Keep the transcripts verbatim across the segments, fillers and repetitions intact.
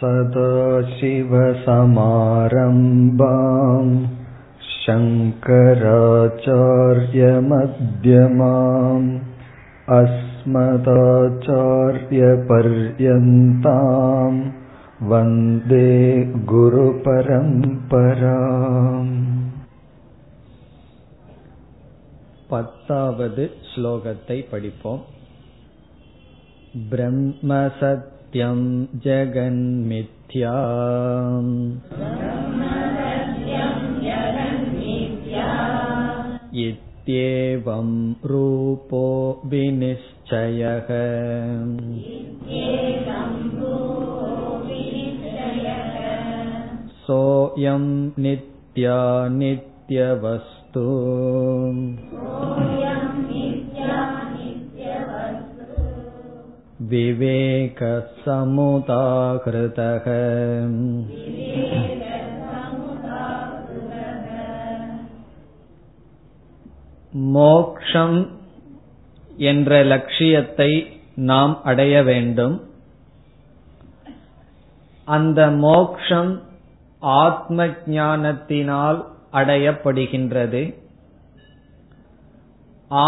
சதாசிவசமாரம்பாம் சங்கராச்சார்யமத்யமாம் அஸ்மதாச்சார்யபர்யந்தாம் வந்தே குருபரம்பராம். பத்தாவது ஸ்லோகத்தை படிப்போம். பிரம்மசத் சத்யம் ஜெகன்மித்யா இத்யேவம் ரூபோ விநிஷ்சயஹ. சோயம் நித்யா நித்யவஸ்து விவேக சமுதாக்ருதஹ. மோக்ஷம் என்ற லட்சியத்தை நாம் அடைய வேண்டும். அந்த மோக்ஷம் ஆத்ம ஞானத்தினால் அடையப்படுகின்றது.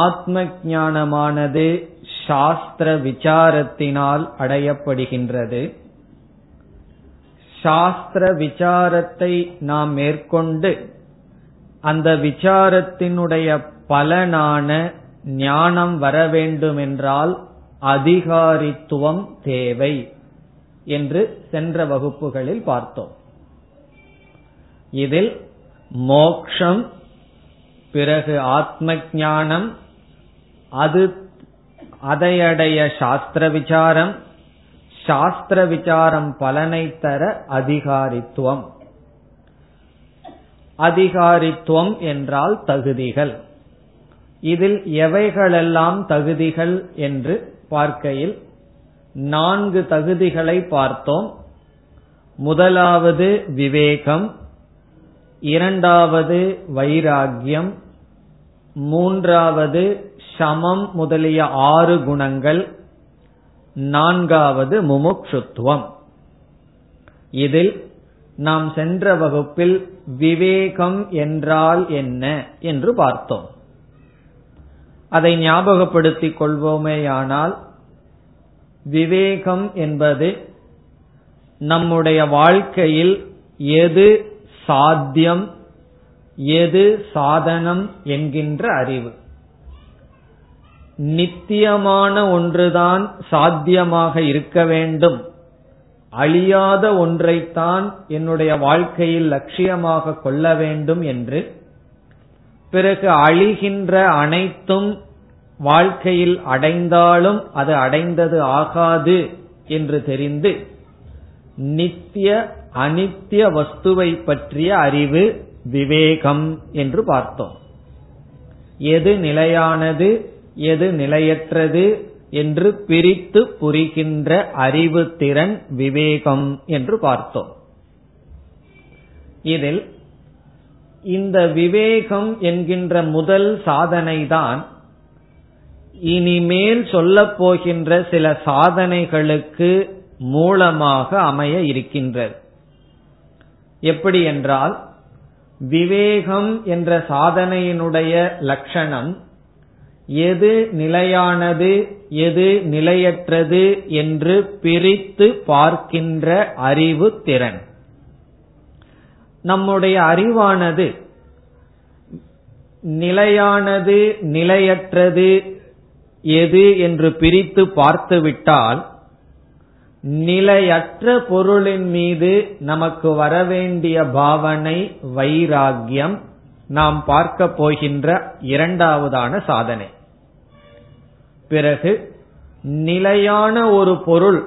ஆத்ம ஞானமானது சாஸ்திர விசாரத்தினால் அடையப்படுகின்றது. சாஸ்திர விசாரத்தை நாம் மேற்கொண்டு அந்த விசாரத்தினுடைய பலனான ஞானம் வர வேண்டுமென்றால் அதிகாரித்துவம் தேவை என்று சென்ற வகுப்புகளில் பார்த்தோம். இதில் மோக்ஷம், பிறகு ஆத்ம ஞானம், அது அதையடைய சாஸ்திர விசாரம், சாஸ்திர விசாரம் பலனை தர அதிகாரித்துவம். அதிகாரித்துவம் என்றால் தகுதிகள். இதில் எவைகளெல்லாம் தகுதிகள் என்று பார்க்கையில் நான்கு தகுதிகளை பார்த்தோம். முதலாவது விவேகம், இரண்டாவது வைராகியம், மூன்றாவது சமம் முதலிய ஆறு குணங்கள், நான்காவது முமுக்ஷுத்துவம். இதில் நாம் சென்ற வகுப்பில் விவேகம் என்றால் என்ன என்று பார்த்தோம். அதை ஞாபகப்படுத்திக் கொள்வோமேயானால், விவேகம் என்பது நம்முடைய வாழ்க்கையில் எது சாத்தியம் எது சாதனம் என்கின்ற அறிவு. நித்தியமான ஒன்றுதான் சாத்தியமாக இருக்க வேண்டும், அழியாத ஒன்றைத்தான் என்னுடைய வாழ்க்கையில் லட்சியமாக கொள்ள வேண்டும் என்று, பிறகு அழிகின்ற அனைத்தும் வாழ்க்கையில் அடைந்தாலும் அது அடைந்தது ஆகாது என்று தெரிந்து நித்திய அனித்திய வஸ்துவை பற்றிய அறிவு விவேகம் என்று பார்த்தோம். எது நிலையானது எது நிலையற்றது என்று பிரித்து புரிகின்ற அறிவு திறன் விவேகம் என்று பார்த்தோம். இதில் இந்த விவேகம் என்கின்ற முதல் சாதனைதான் இனிமேல் சொல்லப் போகின்ற சில சாதனைகளுக்கு மூலமாக அமைய இருக்கின்றது. எப்படி என்றால், விவேகம் என்ற சாதனையினுடைய லட்சணம் எது நிலையானது எது நிலையற்றது என்று பிரித்து பார்க்கின்ற அறிவு திறன். நம்முடைய அறிவானது நிலையானது நிலையற்றது எது என்று பிரித்து பார்த்துவிட்டால் நிலையற்ற பொருளின் மீது நமக்கு வரவேண்டிய பாவனை வைராகியம், நாம் பார்க்க போகின்ற இரண்டாவதான சாதனை. பிறகு நிலையான ஒரு பொருள்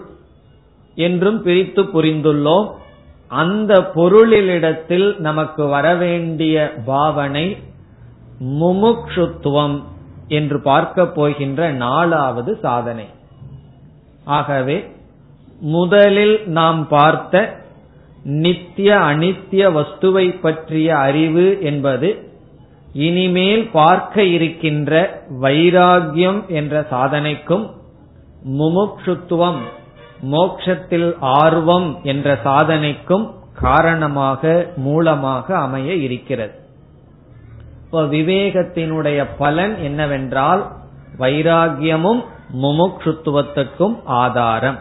என்றும் பிரித்து புரிந்துள்ளோம். அந்த பொருளிலிடத்தில் நமக்கு வரவேண்டிய பாவனை முமுக்ஷுத்துவம் என்று பார்க்க போகின்ற நாலாவது சாதனை. ஆகவே முதலில் நாம் பார்த்த நித்திய அனித்திய வஸ்துவை பற்றிய அறிவு என்பது இனிமேல் பார்க்க இருக்கின்ற வைராகியம் என்ற சாதனைக்கும் முமுக்ஷுத்துவம் மோட்சத்தில் ஆர்வம் என்ற சாதனைக்கும் காரணமாக மூலமாக அமைய இருக்கிறது. இப்போ விவேகத்தினுடைய பலன் என்னவென்றால் வைராகியமும் முமுட்சுத்துவத்துக்கும் ஆதாரம்.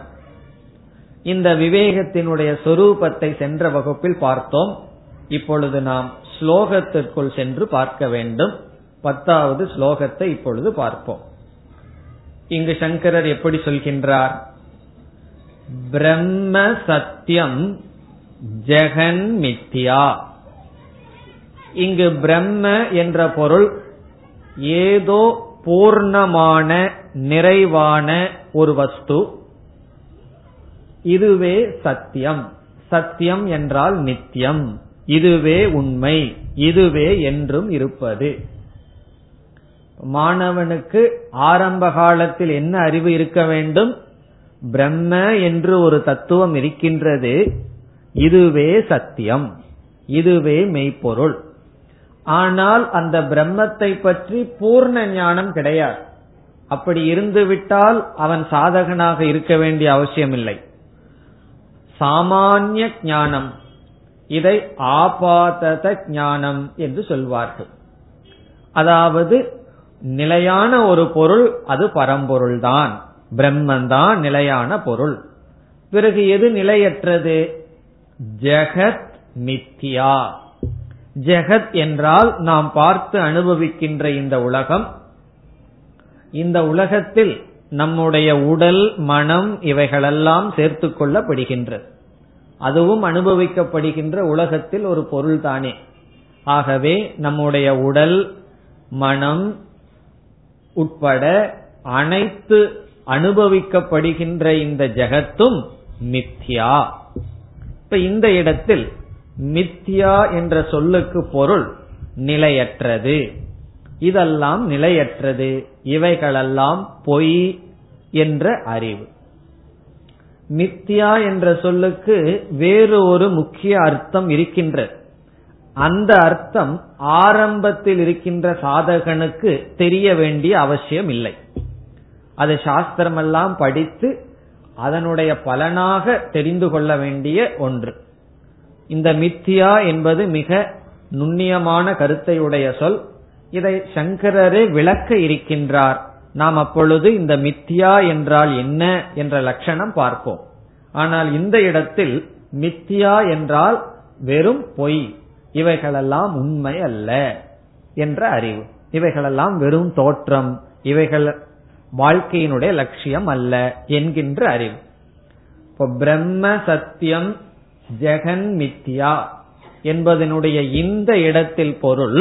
இந்த விவேகத்தினுடைய சொரூபத்தை சென்ற வகுப்பில் பார்த்தோம். இப்பொழுது நாம் ஸ்லோகத்திற்குள் சென்று பார்க்க வேண்டும். பத்தாவது ஸ்லோகத்தை இப்பொழுது பார்ப்போம். இங்கு சங்கரர் எப்படி சொல்கின்றார்? பிரம்ம சத்தியம் ஜெகன் மித்யா. இங்கு பிரம்ம என்ற பொருள் ஏதோ பூர்ணமான நிறைவான ஒரு வஸ்து, இதுவே சத்தியம். சத்தியம் என்றால் நித்தியம், இதுவே உண்மை, இதுவே என்றும் இருப்பது. மாணவனுக்கு ஆரம்ப காலத்தில் என்ன அறிவு இருக்க வேண்டும்? பிரம்ம என்று ஒரு தத்துவம் இருக்கின்றது, இதுவே சத்தியம், இதுவே மெய்ப்பொருள். ஆனால் அந்த பிரம்மத்தை பற்றி பூர்ண ஞானம் கிடையாது. அப்படி இருந்துவிட்டால் அவன் சாதகனாக இருக்க வேண்டிய அவசியமில்லை. சாமானிய ஞானம், இதை ஆபாதத ஞானம் என்று சொல்வார்கள். அதாவது நிலையான ஒரு பொருள், அது பரம்பொருள்தான், பிரம்மந்தான் நிலையான பொருள். பிறகு எது நிலையற்றது? ஜெகத் மித்யா. ஜெகத் என்றால் நாம் பார்த்து அனுபவிக்கின்ற இந்த உலகம். இந்த உலகத்தில் நம்முடைய உடல் மனம் இவைகளெல்லாம் சேர்த்து கொள்ளப்படுகின்றது. அதுவும் அனுபவிக்கப்படுகின்ற உலகத்தில் ஒரு பொருள்தானே. ஆகவே நம்முடைய உடல் மனம் உட்பட அனைத்து அனுபவிக்கப்படுகின்ற இந்த ஜெகத்தும் மித்யா. இப்ப இந்த இடத்தில் மித்யா என்ற சொல்லுக்கு பொருள் நிலையற்றது. இதெல்லாம் நிலையற்றது, இவைகளெல்லாம் பொய் என்ற அறிவு. மித்யா என்ற சொல்லுக்கு வேறு ஒரு முக்கிய அர்த்தம் இருக்கின்றது. அந்த அர்த்தம் ஆரம்பத்தில் இருக்கின்ற சாதகனுக்கு தெரிய வேண்டிய அவசியம் இல்லை. அது சாஸ்திரமெல்லாம் படித்து அதனுடைய பலனாக தெரிந்து கொள்ள வேண்டிய ஒன்று. இந்த மித்யா என்பது மிக நுண்ணியமான கருத்தையுடைய சொல். இதை சங்கரரே விளக்க இருக்கின்றார். நாம் அப்பொழுது இந்த மித்யா என்றால் என்ன என்ற லட்சணம் பார்ப்போம். ஆனால் இந்த இடத்தில் மித்யா என்றால் வெறும் பொய், இவைகளெல்லாம் உண்மை அல்ல என்ற அறிவு. இவைகளெல்லாம் வெறும் தோற்றம், இவைகள் வாழ்க்கையினுடைய லட்சியம் அல்ல என்கின்ற அறிவு. இப்போ பிரம்ம சத்தியம் ஜெகன் மித்யா என்பதனுடைய இந்த இடத்தில் பொருள்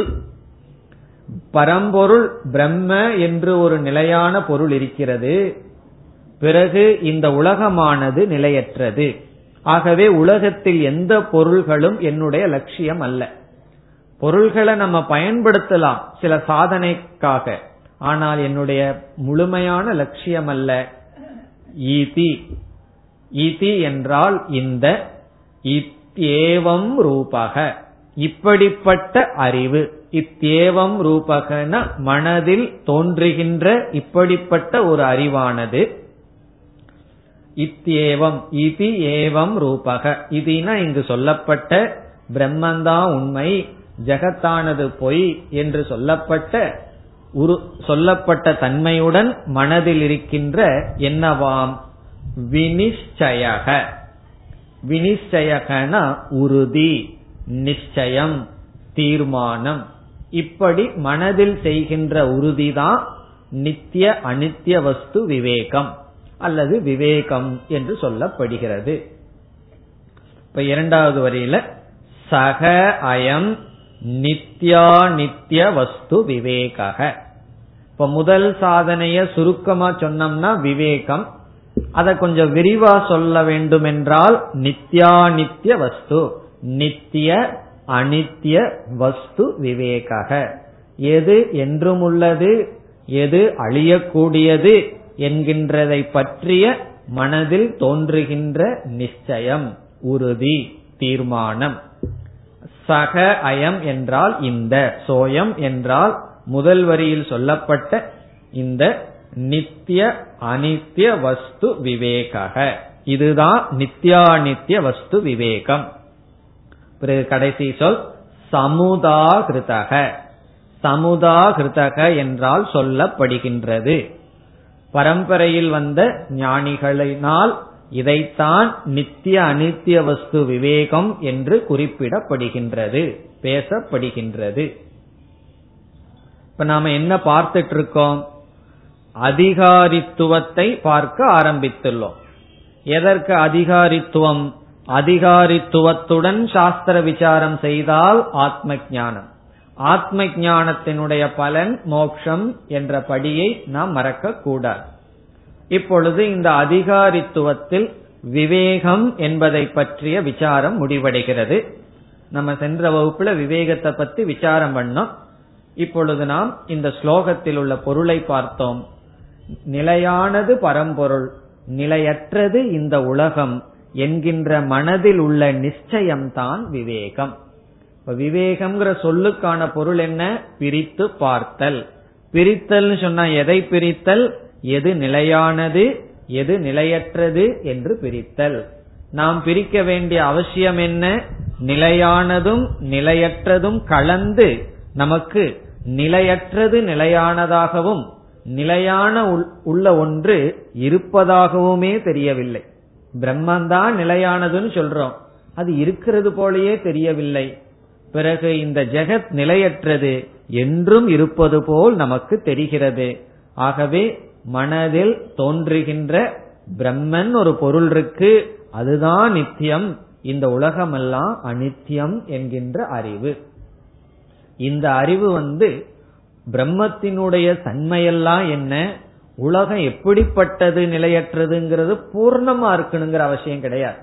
பரம்பொருள் பிரம்ம என்று ஒரு நிலையான பொருள் இருக்கிறது. பிறகு இந்த உலகமானது நிலையற்றது. ஆகவே உலகத்தில் எந்த பொருள்களும் என்னுடைய லட்சியம் அல்ல. பொருள்களை நம்ம பயன்படுத்தலாம் சில சாதனைக்காக, ஆனால் என்னுடைய முழுமையான லட்சியம் அல்ல. ஈதி, ஈதி என்றால் இந்த, இத்யேவம் ரூபக, இப்படிப்பட்ட அறிவு. இத்யேவம் ரூபகன மனதில் தோன்றுகின்ற இப்படிப்பட்ட ஒரு அறிவானது. இத்யேவம், இதி ஏவம் ரூபக, இதுனா இங்கு சொல்லப்பட்ட பிரம்மந்தான் உண்மை, ஜெகத்தானது பொய் என்று சொல்லப்பட்ட உரு சொல்லப்பட்ட தன்மையுடன் மனதில் இருக்கின்ற என்னவாம் வினிச்சயக. வினிச்சயகன உறுதி, நிச்சயம், தீர்மானம். இப்படி மனதில் செய்கின்ற உறுதிதான் நித்திய அனித்திய வஸ்து விவேகம் அல்லது விவேகம் என்று சொல்லப்படுகிறது. இப்ப இரண்டாவது வரியில சக அயம் நித்யா நித்திய வஸ்து விவேக. இப்ப முதல் சாதனைய சுருக்கமா சொன்னோம்னா விவேகம். அதை கொஞ்சம் விரிவா சொல்ல வேண்டும் என்றால் நித்யா நித்திய வஸ்து, நித்திய அனித்திய வஸ்து விவேக, எது என்றும் உள்ளது, எது அழியக்கூடியது என்கின்றதை பற்றிய மனதில் தோன்றுகின்ற நிச்சயம், உறுதி, தீர்மானம். சக அயம் என்றால் இந்த, சோயம் என்றால் முதல் வரியில் சொல்லப்பட்ட இந்த நித்திய அனித்திய வஸ்து விவேக. இதுதான் நித்யாநித்திய வஸ்து விவேகம். பிறகு கடைசி சொல் சமுதாகிருதக. சமுதாகிருதக என்றால் சொல்லப்படுகின்றது. பரம்பரையில் வந்த ஞானிகளினால் இதைத்தான் நித்திய அனித்திய வஸ்து விவேகம் என்று குறிப்பிடப்படுகின்றது, பேசப்படுகின்றது. இப்ப நாம என்ன பார்த்துட்டு இருக்கோம்? அதிகாரித்துவத்தை பார்க்க ஆரம்பித்துள்ளோம். எதற்கு அதிகாரித்துவம்? அதிகாரித்துவத்துடன் சாஸ்திர விசாரம் செய்தால் ஆத்ம ஞானம், ஆத்ம ஞானத்தினுடைய பலன் மோட்சம் என்ற படியை நாம் மறக்க கூடாது. இப்பொழுது இந்த அதிகாரித்துவத்தில் விவேகம் என்பதை பற்றிய விசாரம் முடிவடைகிறது. நம்ம சென்ற வகுப்புல விவேகத்தை பத்தி விசாரம் பண்ணோம். இப்பொழுது நாம் இந்த ஸ்லோகத்தில் உள்ள பொருளை பார்த்தோம். நிலையானது பரம்பொருள், நிலையற்றது இந்த உலகம் என்கின்ற மனதில் உள்ள நிச்சயம்தான் விவேகம். விவேகம்ங்கிற சொல்லுக்கான பொருள் என்ன? பிரித்து பார்த்தல். பிரித்தல் சொன்னா எதை பிரித்தல்? எது நிலையானது எது நிலையற்றது என்று பிரித்தல். நாம் பிரிக்க வேண்டிய அவசியம் என்ன? நிலையானதும் நிலையற்றதும் கலந்து நமக்கு நிலையற்றது நிலையானதாகவும் நிலையான உள்ள ஒன்று இருப்பதாகவுமே தெரியவில்லை. பிரம்மந்தான் நிலையானதுன்னு சொல்றோம், அது இருக்கிறது போலயே தெரியவில்லை. பிறகு இந்த ஜெகத் நிலையற்றது, என்றும் இருப்பது போல் நமக்கு தெரிகிறது. ஆகவே மனதில் தோன்றுகின்ற பிரம்மன் ஒரு பொருள் இருக்கு, அதுதான் நித்தியம், இந்த உலகமெல்லாம் அனித்தியம் என்கின்ற அறிவு. இந்த அறிவு வந்து பிரம்மத்தினுடைய தன்மையெல்லாம் என்ன, உலகம் எப்படிப்பட்டது, நிலையற்றதுங்கிறது பூர்ணமா இருக்கணுங்கிற அவசியம் கிடையாது.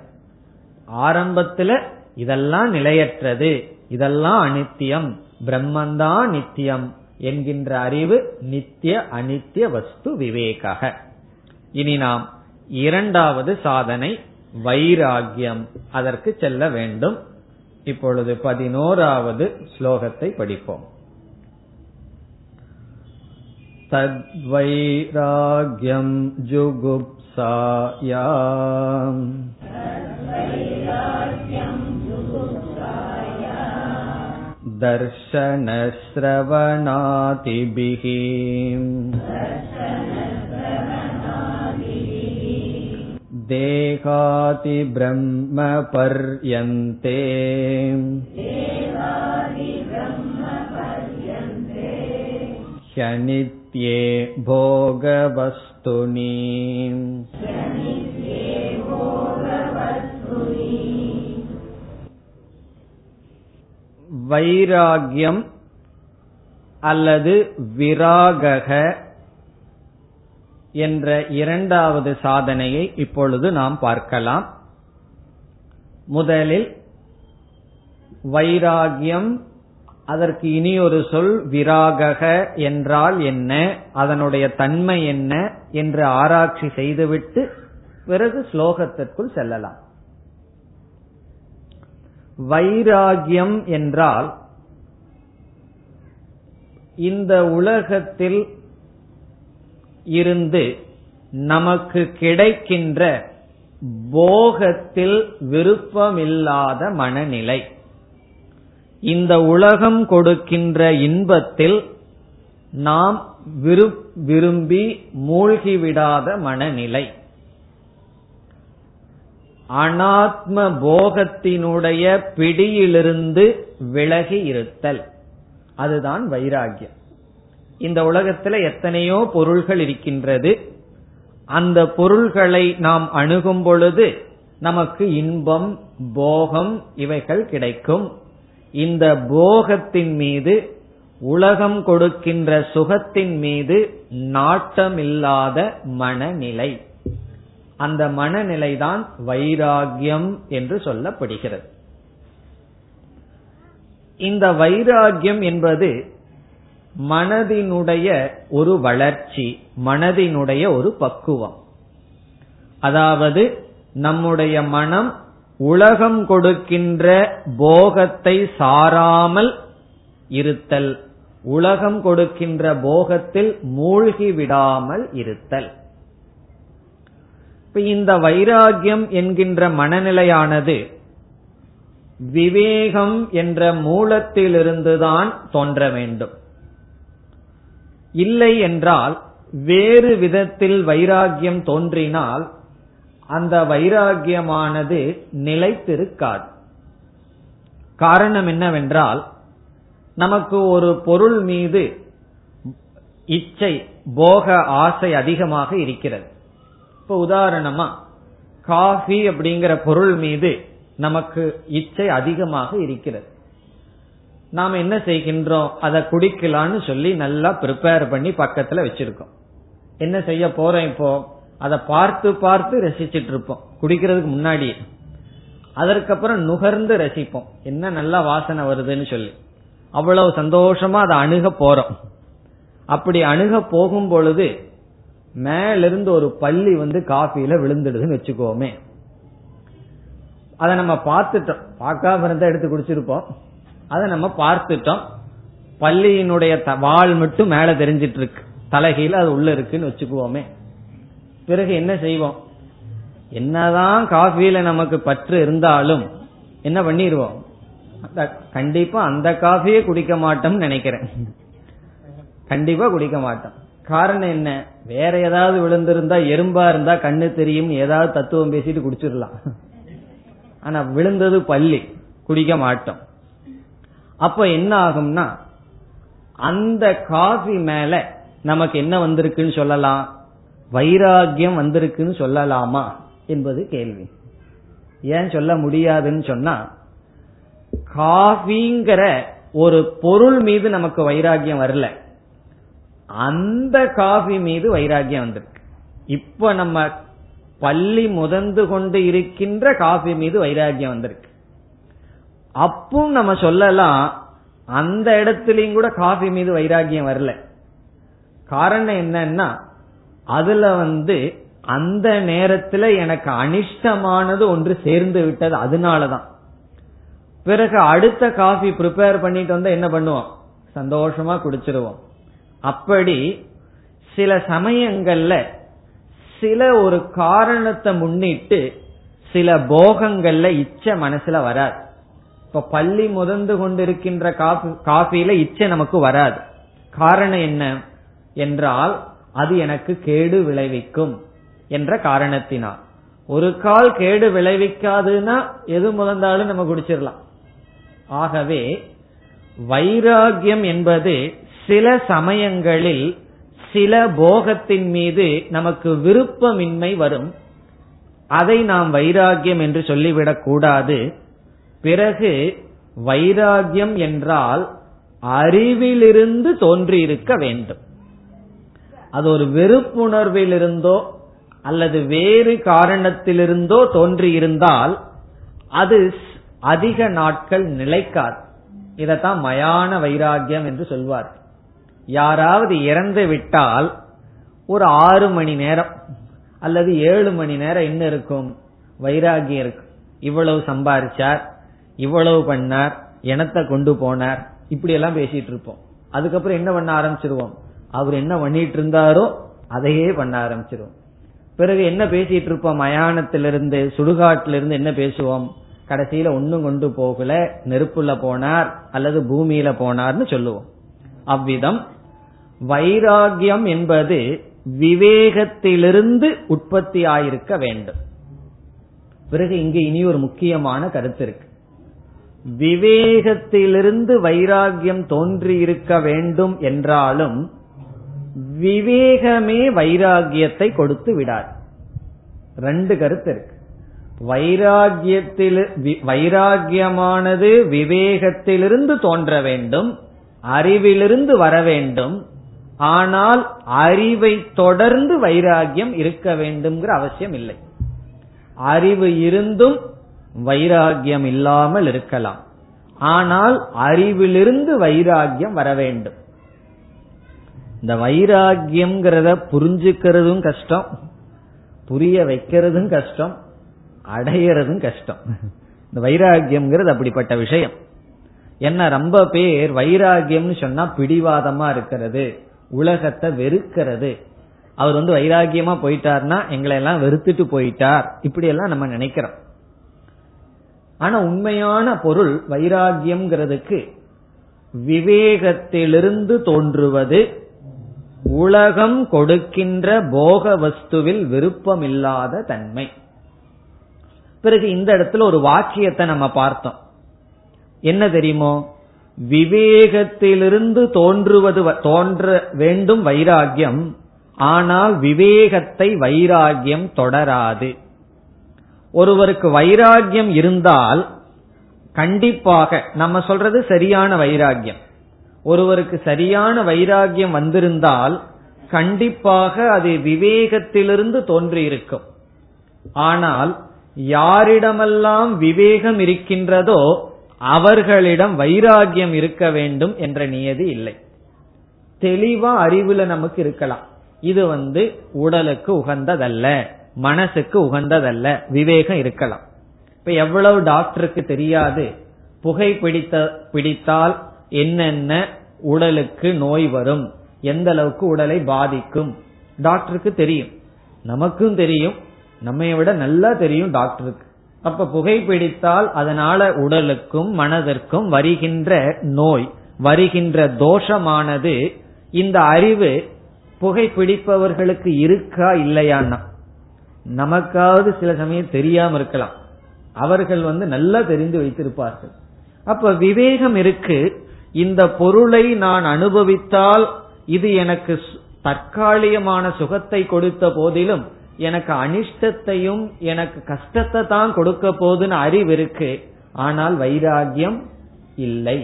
ஆரம்பத்துல இதெல்லாம் நிலையற்றது, இதெல்லாம் அனித்தியம், பிரம்மந்தான் நித்தியம் என்கின்ற அறிவு நித்திய அனித்திய வஸ்து விவேக. இனி நாம் இரண்டாவது சாதனை வைராகியம், அதற்கு செல்ல வேண்டும். இப்பொழுது பதினோராவது ஸ்லோகத்தை படிப்போம். தத்வைராக்யம் ஜுகுப்சாயாம் தர்ஷனஸ்ரவணாதிபிஹி தேகாதி பிரம்ம பர்யந்தே க்ஷனித்யே போகவஸ்துனி வைராகியம் அல்லது விராகக என்ற இரண்டாவது சாதனையை இப்பொழுது நாம் பார்க்கலாம். முதலில் வைராகியம், அதற்கு இனி ஒரு சொல் விராகக என்றால் என்ன, அதனுடைய தன்மை என்ன என்று ஆராய்ச்சி செய்துவிட்டு பிறகு ஸ்லோகத்திற்குள் செல்லலாம். வைராகியம் என்றால் இந்த உலகத்தில் இருந்து நமக்கு கிடைக்கின்ற போகத்தில் விருப்பமில்லாத மனநிலை, இந்த உலகம் கொடுக்கின்ற இன்பத்தில் நாம் விரும்பி மூழ்கிவிடாத மனநிலை, அனாத்ம போகத்தினுடைய பிடியிலிருந்து விலகி இருத்தல், அதுதான் வைராகியம். இந்த உலகத்துல எத்தனையோ பொருள்கள் இருக்கின்றது. அந்த பொருள்களை நாம் அணுகும் பொழுது நமக்கு இன்பம் போகம் இவைகள் கிடைக்கும். இந்த போகத்தின் மீது, உலகம் கொடுக்கின்ற சுகத்தின் மீது நாட்டமில்லாத மனநிலை, அந்த மனநிலைதான் வைராகியம் என்று சொல்லப்படுகிறது. இந்த வைராகியம் என்பது மனதினுடைய ஒரு வளர்ச்சி, மனதினுடைய ஒரு பக்குவம். அதாவது நம்முடைய மனம் உலகம் கொடுக்கின்ற போகத்தை சாராமல் இருத்தல், உலகம் கொடுக்கின்ற போகத்தில் மூழ்கி விடாமல் இருத்தல். இந்த வைராகியம் என்கின்ற மனநிலையானது விவேகம் என்ற மூலத்திலிருந்துதான் தோன்ற வேண்டும். இல்லை என்றால் வேறு விதத்தில் வைராகியம் தோன்றினால் அந்த வைராகியமானது நிலைத்திருக்காது. காரணம் என்னவென்றால், நமக்கு ஒரு பொருள் மீது இச்சை, போக ஆசை அதிகமாக இருக்கிறது. இப்ப உதாரணமா காஃபி அப்படிங்கிற பொருள் மீது நமக்கு இச்சை அதிகமாக இருக்கிறது. நாம் என்ன செய்கின்றோம், அதை குடிக்கலான்னு சொல்லி நல்லா ப்ரிப்பேர் பண்ணி பக்கத்துல வச்சிருக்கோம். என்ன செய்ய போறோம், இப்போ அதை பார்த்து பார்த்து ரசிச்சிட்டு இருப்போம். குடிக்கிறதுக்கு முன்னாடியே அதற்கப்புறம் நுகர்ந்து ரசிப்போம், என்ன நல்லா வாசனை வருதுன்னு சொல்லி அவ்வளவு சந்தோஷமா அதை அணுக போறோம். அப்படி அணுக போகும் பொழுது மேலிருந்து ஒரு பல்லி வந்து காஃபியில விழுந்துடுதுன்னு வச்சுக்கோமே, அதை நம்ம பார்த்துட்டோம். பார்க்காம இருந்தா எடுத்து குடிச்சிருப்போம். அதை நம்ம பார்த்துட்டோம். பள்ளியினுடைய வால் மட்டும் மேல தெரிஞ்சிட்டு இருக்கு, தலைகீழ அது உள்ள இருக்குன்னு வச்சுக்குவோமே. பிறகு என்ன செய்வோம், என்னதான் காஃபியில நமக்கு பற்று இருந்தாலும் என்ன பண்ணிடுவோம், கண்டிப்பா அந்த காஃபியே குடிக்க மாட்டோம்னு நினைக்கிறேன். கண்டிப்பா குடிக்க மாட்டோம். காரணம் என்ன, வேற ஏதாவது விழுந்திருந்தா, எறும்பா இருந்தா கண்ணு தெரியும், ஏதாவது தத்துவம் பேசிட்டு குடிச்சிடலாம். ஆனா விழுந்தது பல்லி, குடிக்க மாட்டோம். அப்ப என்ன ஆகும்னா, அந்த காஃபி மேல நமக்கு என்ன வந்திருக்குன்னு சொல்லலாம், வைராகியம் வந்திருக்குன்னு சொல்லலாமா என்பது கேள்வி. ஏன் சொல்ல முடியாதுன்னு சொன்னா, காஃபிங்கிற ஒரு பொருள் மீது நமக்கு வைராகியம் வரல, அந்த காஃபி மீது வைராகியம் வந்திருக்கு. இப்ப நம்ம பள்ளி முதந்து கொண்டு இருக்கின்ற காஃபி மீது வைராகியம் வந்திருக்கு. அப்பும் நம்ம சொல்லலாம், அந்த இடத்துலயும் கூட காஃபி மீது வைராகியம் வரல. காரணம் என்னன்னா, அதுல வந்து அந்த நேரத்துல எனக்கு அனிஷ்டமானது ஒன்று சேர்ந்து விட்டது, அதனாலதான். பிறகு அடுத்த காஃபி ப்ரிப்பேர் பண்ணிட்டு வந்தா என்ன பண்ணுவோம், சந்தோஷமா குடிச்சிருவோம். அப்படி சில சமயங்கள்ல சில ஒரு காரணத்தை முன்னிட்டு சில போகங்கள்ல இச்ச மனசுல வராது. இப்ப பள்ளி முதந்து கொண்டிருக்கின்ற காஃபி காஃபியில இச்சை நமக்கு வராது. காரணம் என்ன என்றால், அது எனக்கு கேடு விளைவிக்கும் என்ற காரணத்தினால். ஒரு கால் கேடு விளைவிக்காதுன்னா எது முதந்தாலும் நம்ம குடிச்சிடலாம். ஆகவே வைராகியம் என்பது சில சமயங்களில் சில போகத்தின் மீது நமக்கு விருப்பமின்மை வரும். அதை நாம் வைராகியம் என்று சொல்லிவிடக் கூடாது. பிறகு வைராகியம் என்றால் அறிவிலிருந்து தோன்றியிருக்க வேண்டும். அது ஒரு வெறுப்புணர்விலிருந்தோ அல்லது வேறு காரணத்திலிருந்தோ தோன்றியிருந்தால் அது அதிக நாட்கள் நிலைக்காது. இதைத்தான் மயான வைராகியம் என்று சொல்வார். யாராவது இறந்து விட்டால் ஒரு ஆறு மணி நேரம் அல்லது ஏழு மணி நேரம் என்ன இருக்கும், வைராகியம் இருக்கும். இவ்வளவு சம்பாதிச்சார், இவ்வளவு பண்ணார், இனத்தை கொண்டு போனார், இப்படி எல்லாம் பேசிட்டு இருப்போம். அதுக்கப்புறம் என்ன பண்ண ஆரம்பிச்சிருவோம், அவர் என்ன பண்ணிட்டு இருந்தாரோ அதையே பண்ண ஆரம்பிச்சிருவோம். பிறகு என்ன பேசிட்டு இருப்போம், மயானத்திலிருந்து சுடுகாட்டிலிருந்து என்ன பேசுவோம், கடைசியில ஒன்னும் கொண்டு போகல, நெருப்புல போனார் அல்லது பூமியில போனார்னு சொல்லுவோம். அவ்விதம் வைராகியம் என்பது விவேகத்திலிருந்து உற்பத்தி ஆயிருக்க வேண்டும். பிறகு இங்கு இனி ஒரு முக்கியமான கருத்து இருக்கு. விவேகத்திலிருந்து வைராகியம் தோன்றியிருக்க வேண்டும் என்றாலும் விவேகமே வைராகியத்தை கொடுத்து விடாது. ரெண்டு கருத்து இருக்கு. வைராகியத்தில் வைராகியமானது விவேகத்திலிருந்து தோன்ற வேண்டும், அறிவிலிருந்து வர வேண்டும். ஆனால் அறிவை தொடர்ந்து வைராகியம் இருக்க வேண்டும்ங்கிற அவசியம் இல்லை. அறிவு இருந்தும் வைராகியம் இல்லாமல் இருக்கலாம். ஆனால் அறிவிலிருந்து வைராகியம் வர வேண்டும். இந்த வைராகியம் புரிஞ்சுக்கிறதும் கஷ்டம், புரிய வைக்கிறதும் கஷ்டம், அடையறதும் கஷ்டம். இந்த வைராகியம் அப்படிப்பட்ட விஷயம். என்ன, ரொம்ப பேர் வைராகியம் சொன்னா பிடிவாதமா இருக்கிறது, உலகத்தை வெறுக்கிறது, அவர் வந்து வைராகியமா போயிட்டார்னா எங்களை எல்லாம் வெறுத்துட்டு போயிட்டார், இப்படி எல்லாம் நம்ம நினைக்கிறோம். ஆனா உண்மையான பொருள் வைராகியம்ங்கிறதுக்கு விவேகத்திலிருந்து தோன்றுவது உலகம் கொடுக்கின்ற போக வஸ்துவில் விருப்பமில்லாத தன்மை. பிறகு இந்த இடத்துல ஒரு வாக்கியத்தை நம்ம பார்த்தோம், என்ன தெரியுமோ, விவேகத்திலிருந்து தோன்றுவது தோன்ற வேண்டும் வைராகியம், ஆனால் விவேகத்தை வைராகியம் தொடராது. ஒருவருக்கு வைராகியம் இருந்தால் கண்டிப்பாக நம்ம சொல்றது சரியான வைராகியம், ஒருவருக்கு சரியான வைராகியம் வந்திருந்தால் கண்டிப்பாக அது விவேகத்திலிருந்து தோன்றியிருக்கும். ஆனால் யாரிடமெல்லாம் விவேகம் இருக்கின்றதோ அவர்களிடம் வைராகியம் இருக்க வேண்டும் என்ற நியதி இல்லை. தெளிவா அறிவுல நமக்கு இருக்கலாம், இது வந்து உடலுக்கு உகந்ததல்ல, மனசுக்கு உகந்ததல்ல, விவேகம் இருக்கலாம். இப்ப எவ்வளவு டாக்டருக்கு தெரியாது புகை பிடித்த பிடித்தால் என்னென்ன உடலுக்கு நோய் வரும், எந்த அளவுக்கு உடலை பாதிக்கும், டாக்டருக்கு தெரியும், நமக்கும் தெரியும், நம்மை விட நல்லா தெரியும் டாக்டருக்கு. அப்ப புகைப்பிடித்தால் அதனால உடலுக்கும் மனதிற்கும் வருகின்ற நோய், வருகின்ற தோஷமானது, இந்த அறிவு புகைப்பிடிப்பவர்களுக்கு இருக்கா இல்லையான்னா, நமக்காவது சில சமயம் தெரியாம இருக்கலாம், அவர்கள் வந்து நல்லா தெரிந்து வைத்திருப்பார்கள். அப்ப விவேகம் இருக்கு, இந்த பொருளை நான் அனுபவித்தால் இது எனக்கு தற்காலிகமான சுகத்தை கொடுத்த போதிலும் எனக்கு அனிஷ்டத்தையும் எனக்கு கஷ்டத்தை தான் கொடுக்க போதுன்னு அறிவு இருக்கு, ஆனால் வைராகியம் இல்லை.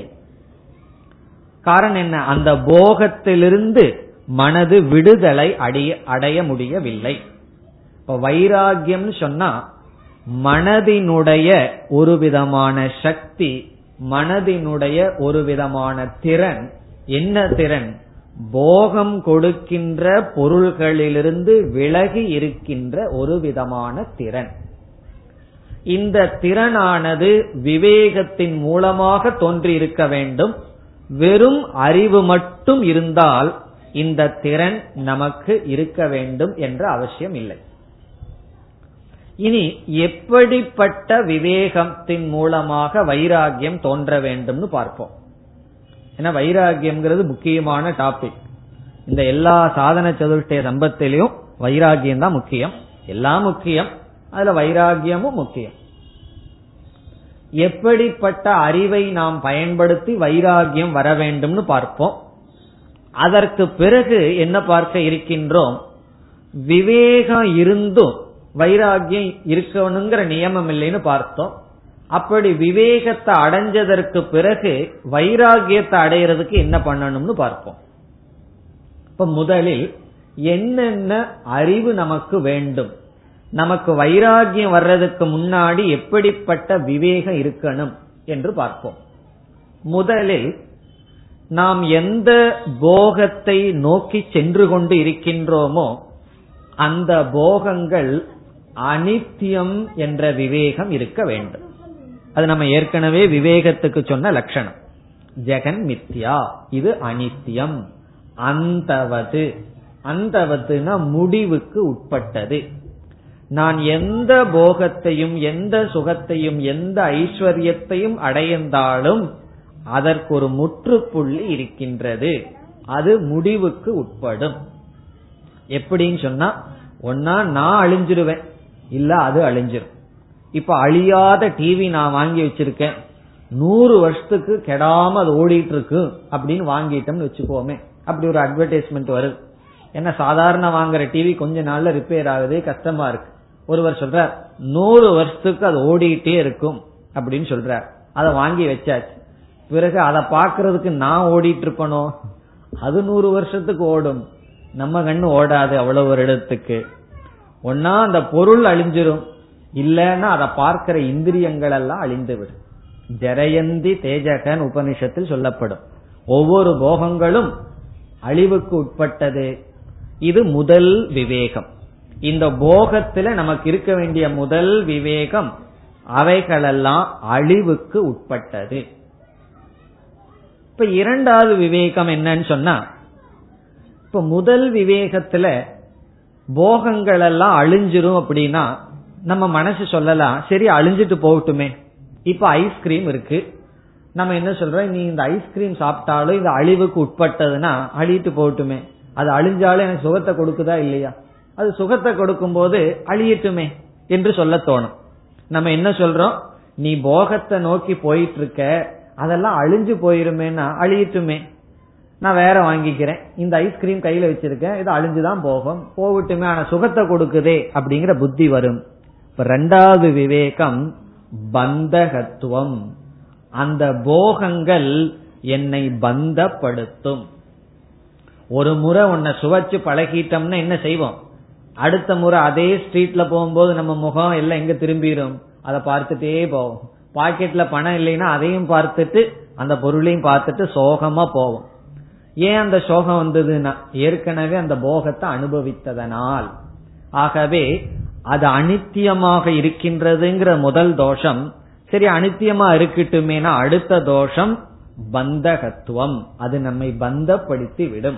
காரணம் என்ன, அந்த போகத்திலிருந்து மனது விடுதலை அடைய அடைய முடியவில்லை. இப்ப வைராகியம் சொன்னா மனதினுடைய ஒரு விதமான சக்தி, மனதினுடைய ஒரு விதமான திறன். என்ன திறன்? போகம் கொடுக்கின்ற பொருள்களிலிருந்து விலகி இருக்கின்ற ஒரு விதமான திறன். இந்த திறனானது விவேகத்தின் மூலமாக தோன்றியிருக்க வேண்டும். வெறும் அறிவு மட்டும் இருந்தால் இந்த திறன் நமக்கு இருக்க வேண்டும் என்ற அவசியம் இல்லை. இனி எப்படிப்பட்ட விவேகத்தின் மூலமாக வைராகியம் தோன்ற வேண்டும்னு பார்ப்போம். ஏன்னா வைராகியம்ங்கிறது முக்கியமான டாபிக். இந்த எல்லா சாதன சதுர்டய சம்பத்திலையும் வைராகியம் தான் முக்கியம், எல்லாம் முக்கியம், அதுல வைராகியமும் முக்கியம். எப்படிப்பட்ட அறிவை நாம் பயன்படுத்தி வைராகியம் வர வேண்டும்னு பார்ப்போம். அதற்கு பிறகு என்ன பார்க்க இருக்கின்றோம், விவேகம் இருந்தும் வைராகியம் இருக்கணுங்கிற நியமம் இல்லைன்னு பார்த்தோம். அப்படி விவேகத்தை அடைஞ்சதற்கு பிறகு வைராகியத்தை அடையிறதுக்கு என்ன பண்ணணும்னு பார்ப்போம். இப்ப முதலில் என்னென்ன அறிவு நமக்கு வேண்டும், நமக்கு வைராகியம் வர்றதுக்கு முன்னாடி எப்படிப்பட்ட விவேகம் இருக்கணும் என்று பார்ப்போம். முதலில் நாம் எந்த போகத்தை நோக்கி சென்று கொண்டு இருக்கின்றோமோ அந்த போகங்கள் அனித்தியம் என்ற விவேகம் இருக்க வேண்டும். அது நம்ம ஏற்கனவே விவேகத்துக்கு சொன்ன லட்சணம், ஜெகன் மித்யா, இது அனித்தியம். அந்தவது, அந்தவதுனா முடிவுக்கு உட்பட்டது. நான் எந்த போகத்தையும் எந்த சுகத்தையும் எந்த ஐஸ்வர்யத்தையும் அடைந்தாலும் அதற்கு ஒரு முற்றுப்புள்ளி இருக்கின்றது, அது முடிவுக்கு உட்படும். எப்படின்னு சொன்னா, ஒன்னா நான் அழிஞ்சிருவேன், இல்ல அது அழிஞ்சிரும். இப்ப அழியாத டிவி நான் வாங்கி வச்சிருக்கேன், நூறு வருஷத்துக்கு கெடாம அது ஓடிட்டு இருக்கு அப்படின்னு வாங்கிட்டோம்னு வச்சுக்கோமே, அப்படி ஒரு அட்வர்டைஸ்மெண்ட் வருது. ஏன்னா சாதாரண வாங்குற டிவி கொஞ்ச நாள்ல ரிப்பேர் ஆகுதே, கஷ்டமா இருக்கு. ஒருவர் சொல்றார் நூறு வருஷத்துக்கு அது ஓடிட்டே இருக்கும் அப்படின்னு சொல்றார், அதை வாங்கி வச்சாச்சு. பிறகு அதை பாக்குறதுக்கு நான் ஓடிட்டு இருப்பனும், அது நூறு வருஷத்துக்கு ஓடும், நம்ம கண்ணு ஓடாது அவ்வளவு வருடத்துக்கு. ஒன்னா அந்த பொருள் அழிஞ்சிரும், இல்லன்னா அதை பார்க்கிற இந்திரியங்கள் எல்லாம் அழிந்துவிடும். ஜரயந்தி தேஜகன் உபனிஷத்தில் சொல்லப்படும் ஒவ்வொரு போகங்களும் அழிவுக்கு உட்பட்டது. இது முதல் விவேகம். இந்த போகத்துல நமக்கு இருக்க வேண்டிய முதல் விவேகம், அவைகளெல்லாம் அழிவுக்கு உட்பட்டது. இப்ப இரண்டாவது விவேகம் என்னன்னு சொன்னா, இப்ப முதல் விவேகத்துல போகங்கள் எல்லாம் அழிஞ்சிரும் அப்படின்னா நம்ம மனசு சொல்லலாம், சரி அழிஞ்சிட்டு போகட்டுமே, இப்ப ஐஸ்கிரீம் இருக்கு, நம்ம என்ன சொல்றோம், நீ இந்த ஐஸ்கிரீம் சாப்பிட்டாலும் இது அழிவுக்கு உட்பட்டதுன்னா அழிட்டு போகட்டுமே, அது அழிஞ்சாலும் எனக்கு சுகத்தை கொடுக்குதா இல்லையா, அது சுகத்தை கொடுக்கும் போது அழியட்டுமே என்று சொல்ல தோணும். நம்ம என்ன சொல்றோம், நீ போகத்தை நோக்கி போயிட்டு இருக்க, அதெல்லாம் அழிஞ்சு போயிருமேனா அழியட்டுமே, நான் வேற வாங்கிக்கிறேன், இந்த ஐஸ்கிரீம் கையில வச்சிருக்கேன், இது அழிஞ்சுதான் போகும், போகட்டுமே, ஆனா சுகத்தை கொடுக்குதே அப்படிங்கிற புத்தி வரும். இப்ப ரெண்டாவது விவேகம் பந்தகத்துவம், அந்த போகங்கள் என்னை பந்தப்படுத்தும். ஒரு முறை உன்னை சுவைச்சு பழகிட்டோம்னா என்ன செய்வோம், அடுத்த முறை அதே ஸ்ட்ரீட்ல போகும்போது நம்ம முகம் எல்லாம் எங்க திரும்பிடும், அதை பார்த்துட்டே போவோம். பாக்கெட்ல பணம் இல்லைன்னா அதையும் பார்த்துட்டு அந்த பொருளையும் பார்த்துட்டு சோகமா போவோம். ஏன் அந்த சோகம் வந்ததுன்னா ஏற்கனவே அந்த போகத்தை அனுபவித்ததனால். ஆகவே அது அனித்தியமாக இருக்கின்றதுங்கிற முதல் தோஷம். சரி அனித்தியமா இருக்கட்டுமேனா அடுத்த தோஷம் பந்தகத்துவம், அது நம்மை பந்தப்படுத்தி விடும்.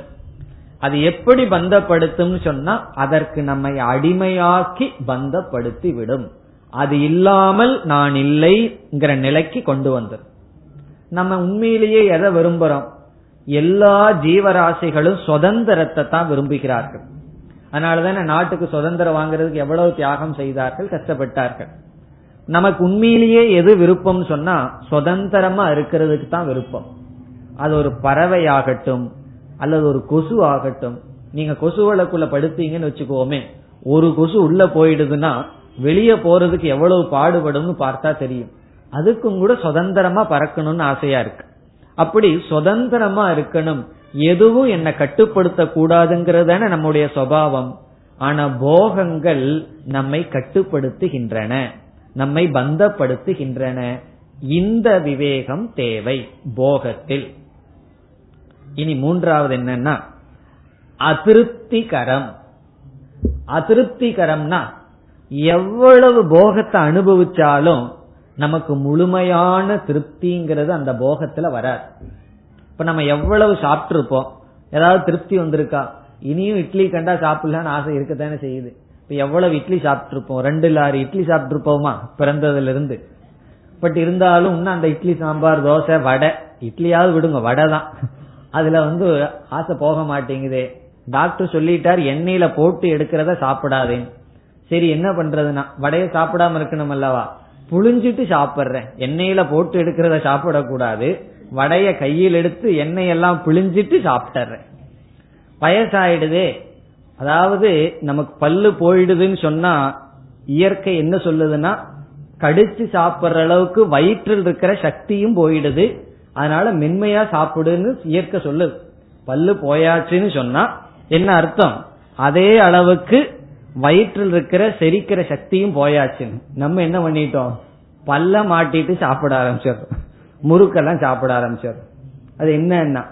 அது எப்படி பந்தப்படுத்தும் சொன்னா அதற்கு நம்மை அடிமையாக்கி பந்தப்படுத்தி விடும். அது இல்லாமல் நான் இல்லைங்கிற நிலைக்கு கொண்டு வந்துடும். நம்ம உண்மையிலேயே எதை விரும்புறோம், எல்லா ஜீவராசிகளும் சுதந்திரத்தை தான் விரும்புகிறார்கள். அதனாலதான நாட்டுக்கு சுதந்திரம் வாங்குறதுக்கு எவ்வளவு தியாகம் செய்தார்கள், கஷ்டப்பட்டார்கள். நமக்கு உண்மையிலேயே எது விருப்பம் சொன்னா சுதந்திரமா இருக்கிறதுக்கு தான் விருப்பம். அது ஒரு பறவை ஆகட்டும் அல்லது ஒரு கொசு ஆகட்டும், நீங்க கொசுவளக்குள்ள படுத்தீங்கன்னு வச்சுக்கோமே, ஒரு கொசு உள்ள போயிடுதுன்னா வெளியே போறதுக்கு எவ்வளவு பாடுபடும் பார்த்தா தெரியும். அதுக்கும் கூட சுதந்திரமா பறக்கணும்னு ஆசையா இருக்கு. அப்படி சுதந்திரமா இருக்கணும், எதுவும் என்னை கட்டுப்படுத்த கூடாதுங்கிறதான நம்முடைய சுபாவம். ஆனா போகங்கள் நம்மை கட்டுப்படுத்துகின்றன, நம்மை பந்தப்படுத்துகின்றன. இந்த விவேகம் தேவை போகத்தில். இனி மூன்றாவது என்னன்னா அதிருப்திகரம். அதிருப்திகரம்னா எவ்வளவு போகத்தை அனுபவிச்சாலும் நமக்கு முழுமையான திருப்திங்கிறது அந்த போகத்துல வராது. இப்ப நம்ம எவ்வளவு சாப்பிட்டுருப்போம், ஏதாவது திருப்தி வந்திருக்கா? இனியும் இட்லி கண்டா சாப்பிடலான்னு ஆசை இருக்கத்தானே செய்யுது. இப்ப எவ்வளவு இட்லி சாப்பிட்டுருப்போம், ரெண்டு லாரி இட்லி சாப்பிட்டுருப்போமா பிறந்ததுல இருந்து. பட் இருந்தாலும் இன்னும் அந்த இட்லி சாம்பார் தோசை வடை, இட்லியாவது விடுங்க, வடை தான், அதுல வந்து ஆசை போக மாட்டேங்குதே. டாக்டர் சொல்லிட்டார் எண்ணெயில போட்டு எடுக்கிறத சாப்பிடாதே. சரி என்ன பண்றதுன்னா வடையை சாப்பிடாம இருக்கணும் அல்லவா, புழிஞ்சிட்டு சாப்பிடுறேன். எண்ணெயில போட்டு எடுக்கிறத சாப்பிடக்கூடாது, வடைய கையில் எடுத்து எண்ணெயெல்லாம் பிழிஞ்சிட்டு சாப்பிட்டுறேன். வயசாயிடுதே, அதாவது நமக்கு பல்லு போயிடுதுன்னு சொன்னா இயற்கை என்ன சொல்லுதுன்னா கடிச்சு சாப்பிடுற அளவுக்கு வயிற்றில் இருக்கிற சக்தியும் போயிடுது, அதனால மென்மையா சாப்பிடுன்னு இயற்கை சொல்லுது. பல்லு போயாச்சுன்னு சொன்னா என்ன அர்த்தம், அதே அளவுக்கு வயிற்றில் இருக்கிற செரிக்கிற சக்தியும் போயாச்சுன்னு. நம்ம என்ன பண்ணிட்டோம், பல்ல மாட்டிட்டு சாப்பிட ஆரம்பிச்சிடும், முறுக்கெல்லாம் சாப்பிட ஆரம்பிச்சிடும். அது என்னன்னா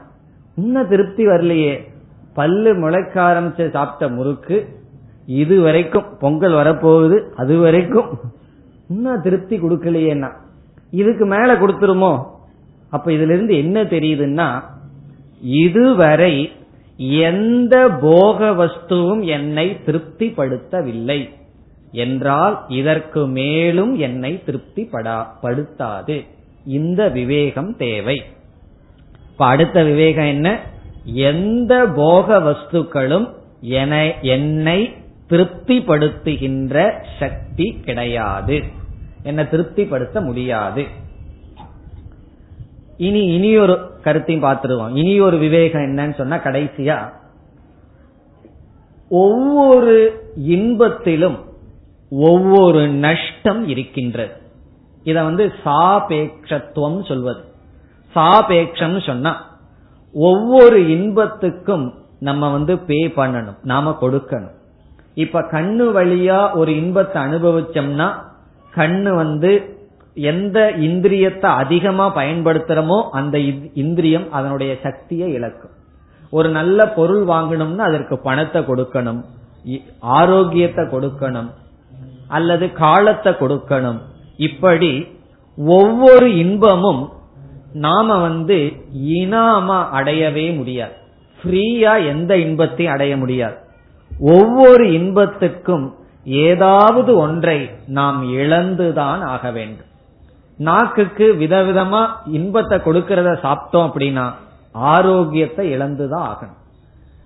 இன்னும் திருப்தி வரலையே, பல்லு முளைக்க ஆரம்பிச்சு சாப்பிட்ட முறுக்கு இது வரைக்கும், பொங்கல் வரப்போகுது அது வரைக்கும் இன்னும் திருப்தி கொடுக்கலையேன்னா இதுக்கு மேல கொடுத்துருமோ. அப்ப இதுல இருந்து என்ன தெரியுதுன்னா இதுவரை எந்த போக வஸ்துவும் என்னை திருப்திப்படுத்தவில்லை என்றால் இதற்கு மேலும் என்னை திருப்திப்படுத்தாது. இந்த விவேகம் தேவை. இப்ப அடுத்த விவேகம் என்ன, எந்த போக வஸ்துக்களும் என்னை திருப்திப்படுத்துகின்ற சக்தி கிடையாது, என்னை திருப்திப்படுத்த முடியாது. இனி இனியொரு கருத்தையும் பார்த்துருவோம். இனி ஒரு விவேகம் என்னன்னு சொன்னா கடைசியா, ஒவ்வொரு இன்பத்திலும் ஒவ்வொரு நஷ்டம் இருக்கின்றது. இத வந்து சாபேட்சத்துவம் சொல்வது. சாபேட்சம் சொன்னா ஒவ்வொரு இன்பத்துக்கும் நம்ம வந்து பே பண்ணணும், நாம கொடுக்கணும். இப்ப கண்ணு வழியா ஒரு இன்பத்தை அனுபவிச்சோம்னா கண்ணு வந்து எந்த இந்திரியத்தை அதிகமா பயன்படுத்துறோமோ அந்த இந்திரியம் அதனுடைய சக்தியை இழக்கும். ஒரு நல்ல பொருள் வாங்கணும்னா அதற்கு பணத்தை கொடுக்கணும், ஆரோக்கியத்தை கொடுக்கணும், அல்லது காலத்தை கொடுக்கணும். இப்படி ஒவ்வொரு இன்பமும் நாம வந்து இனாமா அடையவே முடியாது, ஃப்ரீயா எந்த இன்பத்தையும் அடைய முடியாது. ஒவ்வொரு இன்பத்துக்கும் ஏதாவது ஒன்றை நாம் இழந்துதான் ஆக வேண்டும். நாக்குக்கு விதவிதமா இன்பத்தை கொடுக்கறத சாப்பிட்டோம் அப்படின்னா ஆரோக்கியத்தை இழந்துதான் ஆகணும்.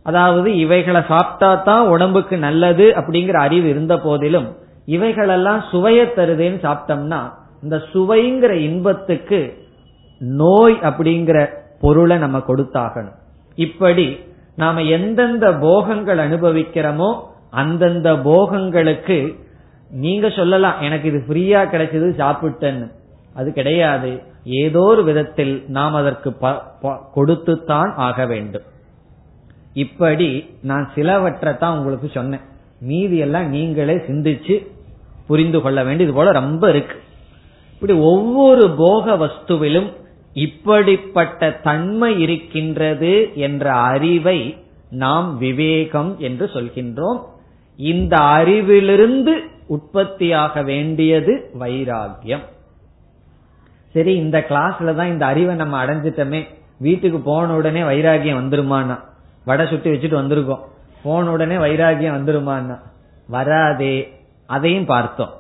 அதாவது இவைகளை சாப்பிட்டா தான் உடம்புக்கு நல்லது அப்படிங்கிற அறிவு இருந்த போதிலும் இவைகளெல்லாம் சுவைய தருதேன்னு சாப்பிட்டோம்னா இந்த சுவைங்கிற இன்பத்துக்கு நோய் அப்படிங்கிற பொருளை நம்ம கொடுத்தாகணும். இப்படி நாம எந்தெந்த போகங்கள் அனுபவிக்கிறோமோ அந்தந்த போகங்களுக்கு நீங்க சொல்லலாம் எனக்கு இது ஃப்ரீயா கிடைச்சது சாப்பிட்டேன்னு, அது கிடையாது. ஏதோ ஒரு விதத்தில் நாம் அதற்கு கொடுத்துத்தான் ஆக வேண்டும். இப்படி நான் சிலவற்றை தான் உங்களுக்கு சொன்னேன், மீதி எல்லாம் நீங்களே சிந்திச்சு புரிந்து கொள்ள வேண்டியது போல ரொம்ப இருக்கு. இப்படி ஒவ்வொரு போக வஸ்துவிலும் இப்படிப்பட்ட தன்மை இருக்கின்றது என்ற அறிவை நாம் விவேகம் என்று சொல்கின்றோம். இந்த அறிவிலிருந்து உற்பத்தியாக வேண்டியது வைராகியம். சரி, இந்த கிளாஸ்ல தான் இந்த அறிவை நம்ம அடைஞ்சிட்டோமே, வீட்டுக்கு போன உடனே வைராகியம் வந்துருமானா? வடை சுட்டி வச்சுட்டு வந்திருக்கோம், போன உடனே வைராகியம் வந்துருமானா? வராதே. அதையும் பார்த்தோம்.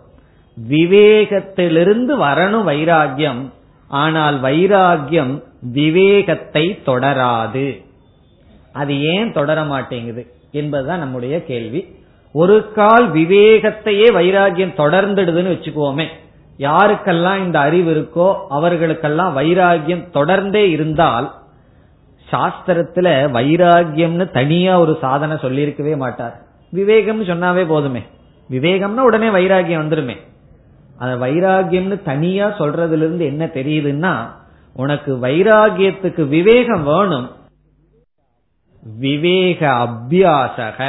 விவேகத்திலிருந்து வரணும் வைராகியம். ஆனால் வைராகியம் விவேகத்தை தொடராது. அது ஏன் தொடர மாட்டேங்குது என்பதுதான் நம்முடைய கேள்வி. ஒரு கால் விவேகத்தையே வைராகியம் தொடர்ந்துடுதுன்னு வச்சுக்கோமே, யாருக்கெல்லாம் இந்த அறிவு இருக்கோ அவர்களுக்கெல்லாம் வைராகியம் தொடர்ந்தே இருந்தால் சாஸ்திரத்துல வைராகியம்னு தனியா ஒரு சாதனை சொல்லியிருக்கவே மாட்டார். விவேகம்னு சொன்னாவே போதுமே, விவேகம்னா உடனே வைராகியம் வந்துருமே. அத வைராகியம்னு தனியா சொல்றதுல இருந்து என்ன தெரியுதுன்னா, உனக்கு வைராகியத்துக்கு விவேகம் வேணும். விவேக அபியாசக,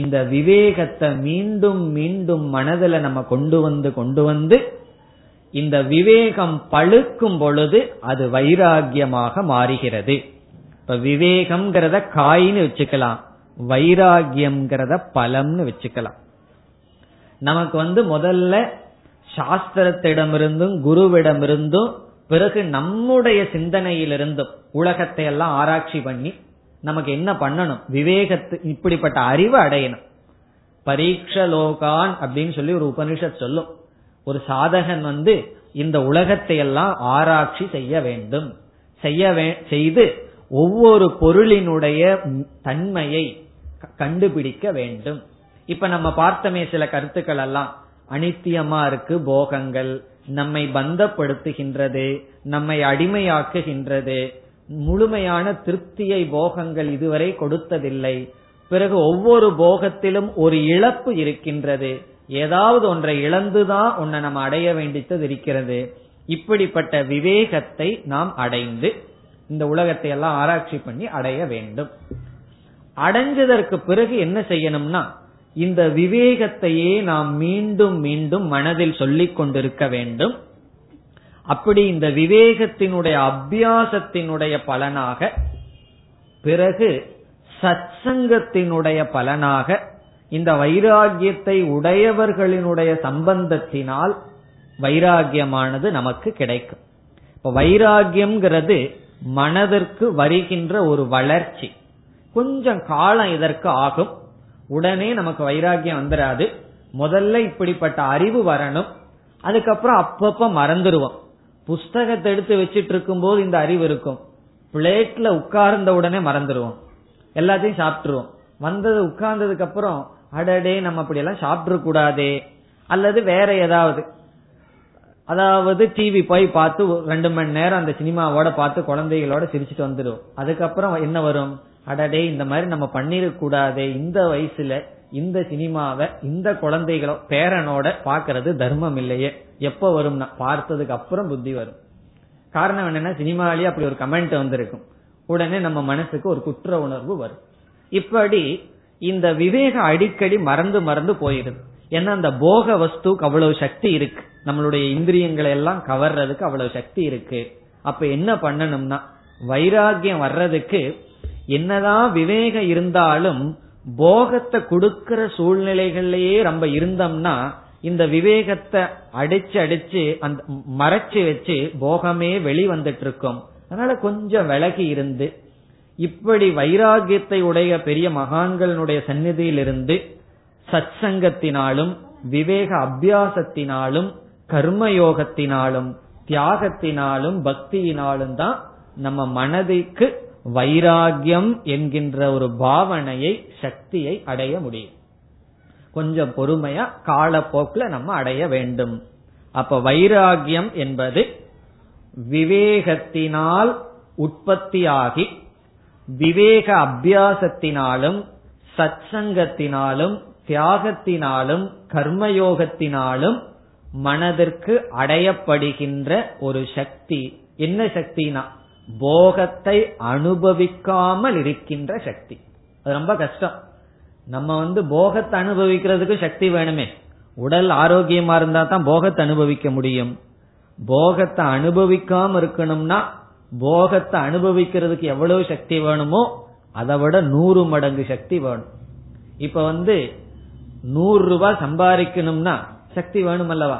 இந்த விவேகத்தை மீண்டும் மீண்டும் மனதில நம்ம கொண்டு வந்து கொண்டு வந்து இந்த விவேகம் பழுக்கும் பொழுது அது வைராகியமாக மாறுகிறது. இப்ப விவேகம்ங்கிறத காயின்னு வச்சுக்கலாம், வைராகியம்ங்கிறத பலம்னு வச்சுக்கலாம். நமக்கு வந்து முதல்ல சாஸ்திரத்திடமிருந்தும் குருவிடமிருந்தும் பிறகு நம்முடைய சிந்தனையிலிருந்தும் உலகத்தை எல்லாம் ஆராய்ச்சி பண்ணி நமக்கு என்ன பண்ணணும், விவேகத்து இப்படிப்பட்ட அறிவு அடையணும். பரீட்ச லோகான் அப்படின்னு சொல்லி ஒரு உபனிஷத் சொல்லும். ஒரு சாதகன் வந்து இந்த உலகத்தை எல்லாம் ஆராய்ச்சி செய்ய வேண்டும், செய்ய செய்து ஒவ்வொரு பொருளினுடைய தன்மையை கண்டுபிடிக்க வேண்டும். இப்ப நம்ம பார்த்தமே சில கருத்துக்கள் எல்லாம் அனித்தியமா இருக்கு, போகங்கள் நம்மை பந்தப்படுத்துகின்றது, நம்மை அடிமையாக்குகின்றது, முழுமையான திருப்தியை போகங்கள் இதுவரை கொடுத்ததில்லை. பிறகு ஒவ்வொரு போகத்திலும் ஒரு இழப்பு இருக்கின்றது, ஏதாவது ஒன்றை இழந்துதான் ஒன்றை நம்ம அடைய வேண்டியது இருக்கிறது. இப்படிப்பட்ட விவேகத்தை நாம் அடைந்து இந்த உலகத்தை எல்லாம் ஆராய்ச்சி பண்ணி அடைய வேண்டும். அடைஞ்சதற்கு பிறகு என்ன செய்யணும்னா, இந்த விவேகத்தையே நாம் மீண்டும் மீண்டும் மனதில் சொல்லிக் கொண்டிருக்க வேண்டும். அப்படி இந்த விவேகத்தினுடைய அபியாசத்தினுடைய பலனாக, பிறகு சத்சங்கத்தினுடைய பலனாக, இந்த வைராகியத்தை உடையவர்களினுடைய சம்பந்தத்தினால் வைராகியமானது நமக்கு கிடைக்கும். இப்ப வைராகியம்ங்கிறது மனதிற்கு வருகின்ற ஒரு வளர்ச்சி. கொஞ்சம் காலம் இதற்கு ஆகும், உடனே நமக்கு வைராகியம் வந்துராது. முதல்ல இப்படிப்பட்ட அறிவு வரணும், அதுக்கப்புறம் அப்பப்ப மறந்துடுவோம். புஸ்தகத்தை எடுத்து வச்சிட்டு இருக்கும் போது இந்த அறிவு இருக்கும், பிளேட்ல உட்கார்ந்த உடனே மறந்துடுவோம், எல்லாத்தையும் சாப்பிட்டுருவோம். வந்தது உட்கார்ந்ததுக்கு அப்புறம் அடடே நம்ம அப்படி எல்லாம் சாப்பிட கூடாதே, அல்லது வேற ஏதாவது, அதாவது டிவி போய் பார்த்து ரெண்டு மணி நேரம் அந்த சினிமாவோட பார்த்து குழந்தைகளோட சிரிச்சுட்டு வந்துடுவோம். அதுக்கப்புறம் என்ன வரும், அடடே இந்த மாதிரி நம்ம பண்ணிருக்க கூடாதே, இந்த வயசுல இந்த சினிமாவை இந்த குழந்தைகளோ பேரனோட பாக்கிறது தர்மம் இல்லையே. எப்ப வரும், பார்த்ததுக்கு அப்புறம் புத்தி வரும். காரணம் என்னன்னா, சினிமாலேயே அப்படி ஒரு கமெண்ட் வந்திருக்கும், உடனே நம்ம மனசுக்கு ஒரு குற்ற உணர்வு வரும். இப்படி இந்த விவேகம் அடிக்கடி மறந்து மறந்து போயிருது. ஏன்னா அந்த போக வஸ்துக்கு அவ்வளவு சக்தி இருக்கு, நம்மளுடைய இந்திரியங்களை எல்லாம் கவர்றதுக்கு அவ்வளவு சக்தி இருக்கு. அப்ப என்ன பண்ணணும்னா, வைராகியம் வர்றதுக்கு என்னதான் விவேகம் இருந்தாலும் போகத்தை கொடுக்கிற சூழ்நிலைகள்லயே நம்ம இருந்தோம்னா இந்த விவேகத்தை அடிச்சு அடிச்சு அந்த மறைச்சு வச்சு போகமே வெளிவந்துட்டு இருக்கும். அதனால கொஞ்சம் விலகி இருந்து இப்படி வைராகியத்தை உடைய பெரிய மகான்களுடைய சந்நிதியிலிருந்து சத் சங்கத்தினாலும் விவேக அபியாசத்தினாலும் கர்மயோகத்தினாலும் தியாகத்தினாலும் பக்தியினாலும் தான் நம்ம மனதிற்கு வைராகியம் என்கின்ற ஒரு பாவனையை சக்தியை அடைய முடியும். கொஞ்சம் பொறுமையா காலப்போக்குல நம்ம அடைய வேண்டும். அப்ப வைராகியம் என்பது விவேகத்தினால் உற்பத்தியாகி விவேக அபியாசத்தினாலும் சத்சங்கத்தினாலும் தியாகத்தினாலும் கர்மயோகத்தினாலும் மனதிற்கு அடையப்படுகின்ற ஒரு சக்தி. என்ன சக்தினா போகத்தை அனுபவிக்காமல் இருக்கின்ற சக்தி. அது ரொம்ப கஷ்டம். நம்ம வந்து போகத்தை அனுபவிக்கிறதுக்கு சக்தி வேணுமே. உடல் ஆரோக்கியமா இருந்தா தான் போகத்தை அனுபவிக்க முடியும். போகத்தை அனுபவிக்காம இருக்கணும்னா போகத்தை அனுபவிக்கிறதுக்கு எவ்வளவு சக்தி வேணுமோ அதை விட நூறு மடங்கு சக்தி வேணும். இப்ப வந்து நூறு ரூபாய் சம்பாதிக்கணும்னா சக்தி வேணும் அல்லவா?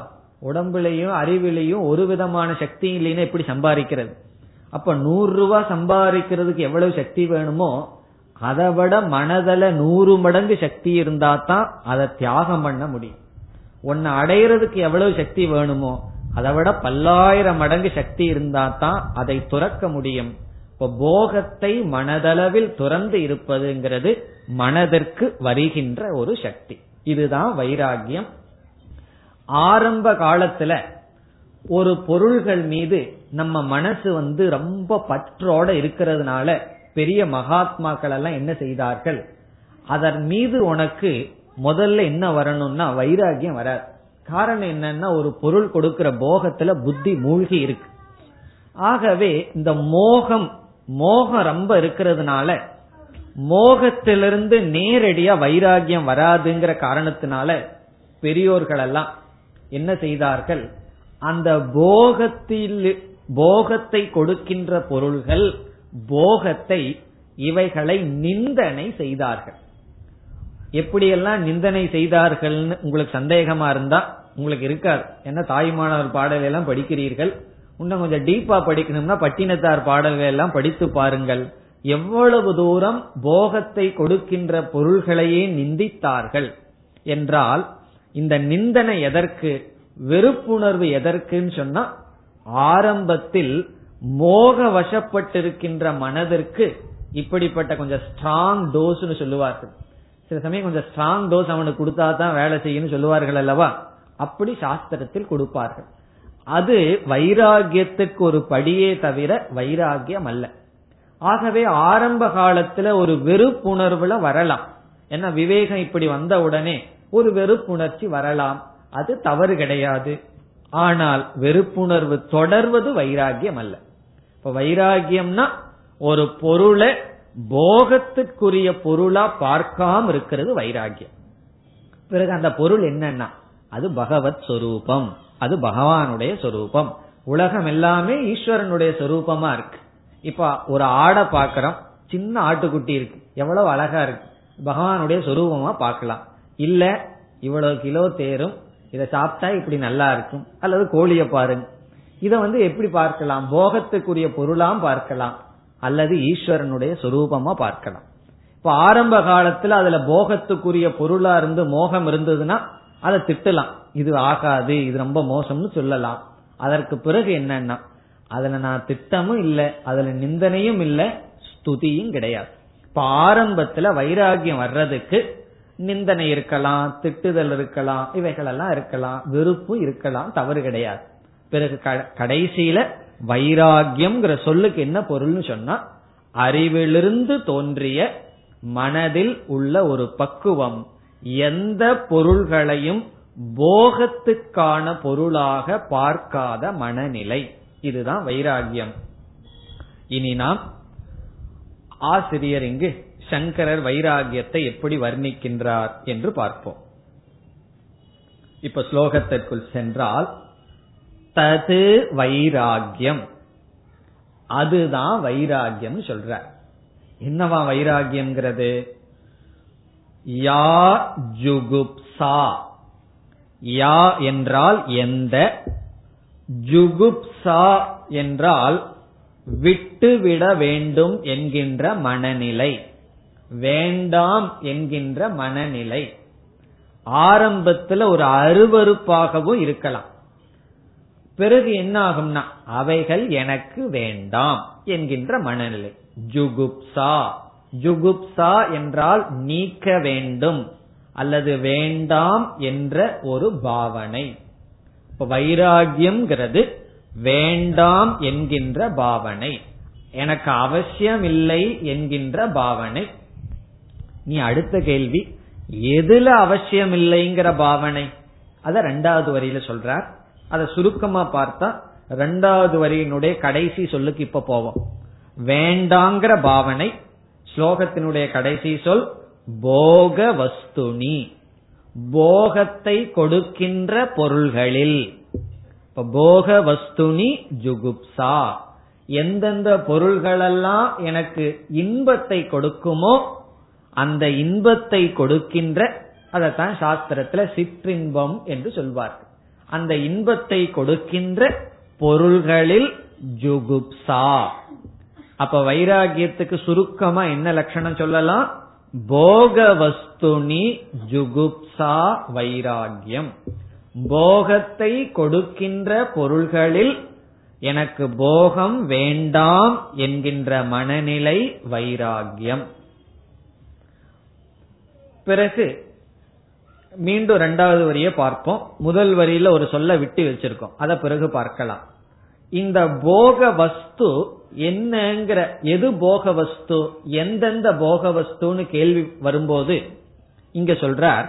உடம்புலையும் அறிவிலையும் ஒரு விதமான சக்தி இல்லைன்னா எப்படி சம்பாதிக்கிறது? அப்ப நூறு ரூபாய் சம்பாதிக்கிறதுக்கு எவ்வளவு சக்தி வேணுமோ அதை விட மனதில நூறு மடங்கு சக்தி இருந்தா தான் அதை தியாகம் பண்ண முடியும். ஒன்னு அடையிறதுக்கு எவ்வளவு சக்தி வேணுமோ அதை விட பல்லாயிரம் மடங்கு சக்தி இருந்தா தான் அதை துறக்க முடியும். இப்ப போகத்தை மனதளவில் துறந்து இருப்பதுங்கிறது மனதிற்கு வருகின்ற ஒரு சக்தி. இதுதான் வைராகியம். ஆரம்ப காலத்துல ஒரு பொருள்கள் மீது நம்ம மனசு வந்து ரொம்ப பற்றோட இருக்கிறதுனால பெரிய மகாத்மாக்கள் எல்லாம் என்ன செய்தார்கள், அதன் மீது உனக்கு முதல்ல என்ன வரணும்னா வைராகியம் வராது. காரணம் என்னன்னா ஒரு பொருள் கொடுக்கிற போகத்துல புத்தி மூழ்கி இருக்கு. ஆகவே இந்த மோகம் மோகம் ரொம்ப இருக்கிறதுனால மோகத்திலிருந்து நேரடியா வைராகியம் வராதுங்கிற காரணத்தினால பெரியோர்கள் எல்லாம் என்ன செய்தார்கள், அந்த போகத்தில் போகத்தை கொடுக்கின்ற பொருள்கள் போகத்தை இவைகளை நிந்தனை செய்தார்கள். எப்படியெல்லாம் நிந்தனை செய்தார்கள் உங்களுக்கு சந்தேகமா இருந்தா உங்களுக்கு இருக்காது. ஏன்னா தாய்மானவர் பாடல்கள் எல்லாம் படிக்கிறீர்கள். இன்னும் கொஞ்சம் டீப்பா படிக்கணும்னா பட்டினத்தார் பாடல்கள் எல்லாம் படித்து பாருங்கள். எவ்வளவு தூரம் போகத்தை கொடுக்கின்ற பொருள்களையே நிந்தித்தார்கள் என்றால் இந்த நிந்தனை எதற்கு, வெறுப்புணர்வு எதற்குன்னு சொன்னா ஆரம்பத்தில் மோக வசப்பட்டிருக்கின்ற மனதிற்கு இப்படிப்பட்ட கொஞ்சம் ஸ்ட்ராங் டோஸ்ன்னு சொல்லுவார்கள். சில சமயம் கொஞ்சம் ஸ்ட்ராங் டோஸ் அவனுக்கு கொடுத்தா தான் வேலை செய்யும் சொல்லுவார்கள் அல்லவா? அப்படி சாஸ்திரத்தில் கொடுப்பார்கள். அது வைராகியத்துக்கு ஒரு படியே தவிர வைராகியம் அல்ல. ஆகவே ஆரம்ப காலத்துல ஒரு வெறுப்புணர்வுல வரலாம். ஏன்னா விவேகம் இப்படி வந்த உடனே ஒரு வெறுப்புணர்ச்சி வரலாம். அது தவறு கிடையாது. ஆனால் வெறுப்புணர்வு தொடர்வது வைராகியம் அல்ல. இப்ப வைராகியம்னா ஒரு பொருளை போகத்திற்குரிய பொருளா பார்க்காம இருக்கிறது வைராகியம். பிறகு அந்த பொருள் என்னன்னா அது பகவத் சொரூபம், அது பகவானுடைய சொரூபம். உலகம் எல்லாமே ஈஸ்வரனுடைய சொரூபமா இருக்கு. இப்ப ஒரு ஆடை பாக்கிறோம், சின்ன ஆட்டுக்குட்டி இருக்கு, எவ்வளவு அழகா இருக்கு, பகவானுடைய சொரூபமா பார்க்கலாம். இல்ல இவ்வளவு கிலோ தேரும், இதை சாப்பிட்டா இப்படி நல்லா இருக்கும், அல்லது கோழிய பாருங்க, இதை வந்து எப்படி பார்க்கலாம், போகத்துக்குரிய பொருளாம் பார்க்கலாம் அல்லது ஈஸ்வரனுடைய சொரூபமா பார்க்கலாம். இப்ப ஆரம்ப காலத்துல அதுல போகத்துக்குரிய பொருளா இருந்து மோகம் இருந்ததுன்னா அதை திட்டலாம், இது ஆகாது, இது ரொம்ப மோசம்னு சொல்லலாம். அதற்கு பிறகு என்னன்னா அதுல நான் திட்டமும் இல்லை, அதுல நிந்தனையும் இல்லை, ஸ்துதியும் கிடையாது. இப்ப ஆரம்பத்துல வைராகியம் வர்றதுக்கு நிந்தனை இருக்கலாம், திட்டுதல் இருக்கலாம், இவைகள் எல்லாம் இருக்கலாம், வெறுப்பு இருக்கலாம், தவறு கிடையாது. பிறகு கடைசியில வைராகியம் சொல்லுக்கு என்ன பொருள்னு சொன்னா அறிவிலிருந்து தோன்றிய மனதில் உள்ள ஒரு பக்குவம், எந்த பொருள்களையும் போகத்துக்கான பொருளாக பார்க்காத மனநிலை. இதுதான் வைராகியம். இனி நாம் ஆசிரியர் இங்கு சங்கரர் வைராகியத்தை எப்படி வர்ணிக்கின்றார் என்று பார்ப்போம். இப்ப ஸ்லோகத்திற்குள் சென்றால் தது வைராகியம், அதுதான் வைராகியம் சொல்றார். என்னவா வைராகியம்ங்கிறது? யா ஜுகுப்சா, யா என்றால் எந்த, ஜுகுப்சா என்றால் விட்டுவிட வேண்டும் என்கின்ற மனநிலை, வேண்டாம் என்கின்ற மனநிலை. ஆரம்பத்துல ஒரு அருவருப்பாகவும் இருக்கலாம், பிறகு என்ன ஆகும்னா அவைகள் எனக்கு வேண்டாம் என்கின்ற மனநிலை. ஜுகுப்சா, ஜுகுப்சா என்றால் நீக்க வேண்டும் அல்லது வேண்டாம் என்ற ஒரு பாவனை. இப்ப வைராகியம்ங்கிறது வேண்டாம் என்கின்ற பாவனை, எனக்கு அவசியம் இல்லை என்கின்ற பாவனை. நீ அடுத்த கேள்வி, எதுல அவசியம் இல்லைங்கிற பாவனை? அத ரெண்டாவது வரியில சொல்றார். அத சுருக்கமா பார்த்தா ரெண்டாவது வரியினுடைய கடைசி சொல்லுக்கு இப்ப போவோம். வேண்டாங்கிற பாவனை, ஸ்லோகத்தினுடைய கடைசி சொல் போக வஸ்துனி, போகத்தை கொடுக்கின்ற பொருள்களில். இப்ப போக வஸ்துனி ஜுகுப்சா, எந்தெந்த பொருள்களெல்லாம் எனக்கு இன்பத்தை கொடுக்குமோ அந்த இன்பத்தை கொடுக்கின்ற, அதத்தான் சாஸ்திரத்துல சிற்றின்பம் என்று சொல்வார்கள், அந்த இன்பத்தை கொடுக்கின்ற பொருள்களில் ஜுகுப்சா. அப்ப வைராகியத்துக்கு சுருக்கமா என்ன லட்சணம் சொல்லலாம்? போக வஸ்துனி ஜுகுப்சா வைராகியம், போகத்தை கொடுக்கின்ற பொருள்களில் எனக்கு போகம் வேண்டாம் என்கின்ற மனநிலை வைராகியம். பிறகு மீண்டும் இரண்டாவது வரியை பார்ப்போம். முதல் வரியில ஒரு சொல்ல விட்டு வச்சிருக்கோம், அத பிறகு பார்க்கலாம். இந்த போக வஸ்து என்னங்கிற, எது போக வஸ்து, எந்தெந்த போக வஸ்துன்னு கேள்வி வரும்போது இங்க சொல்றார்,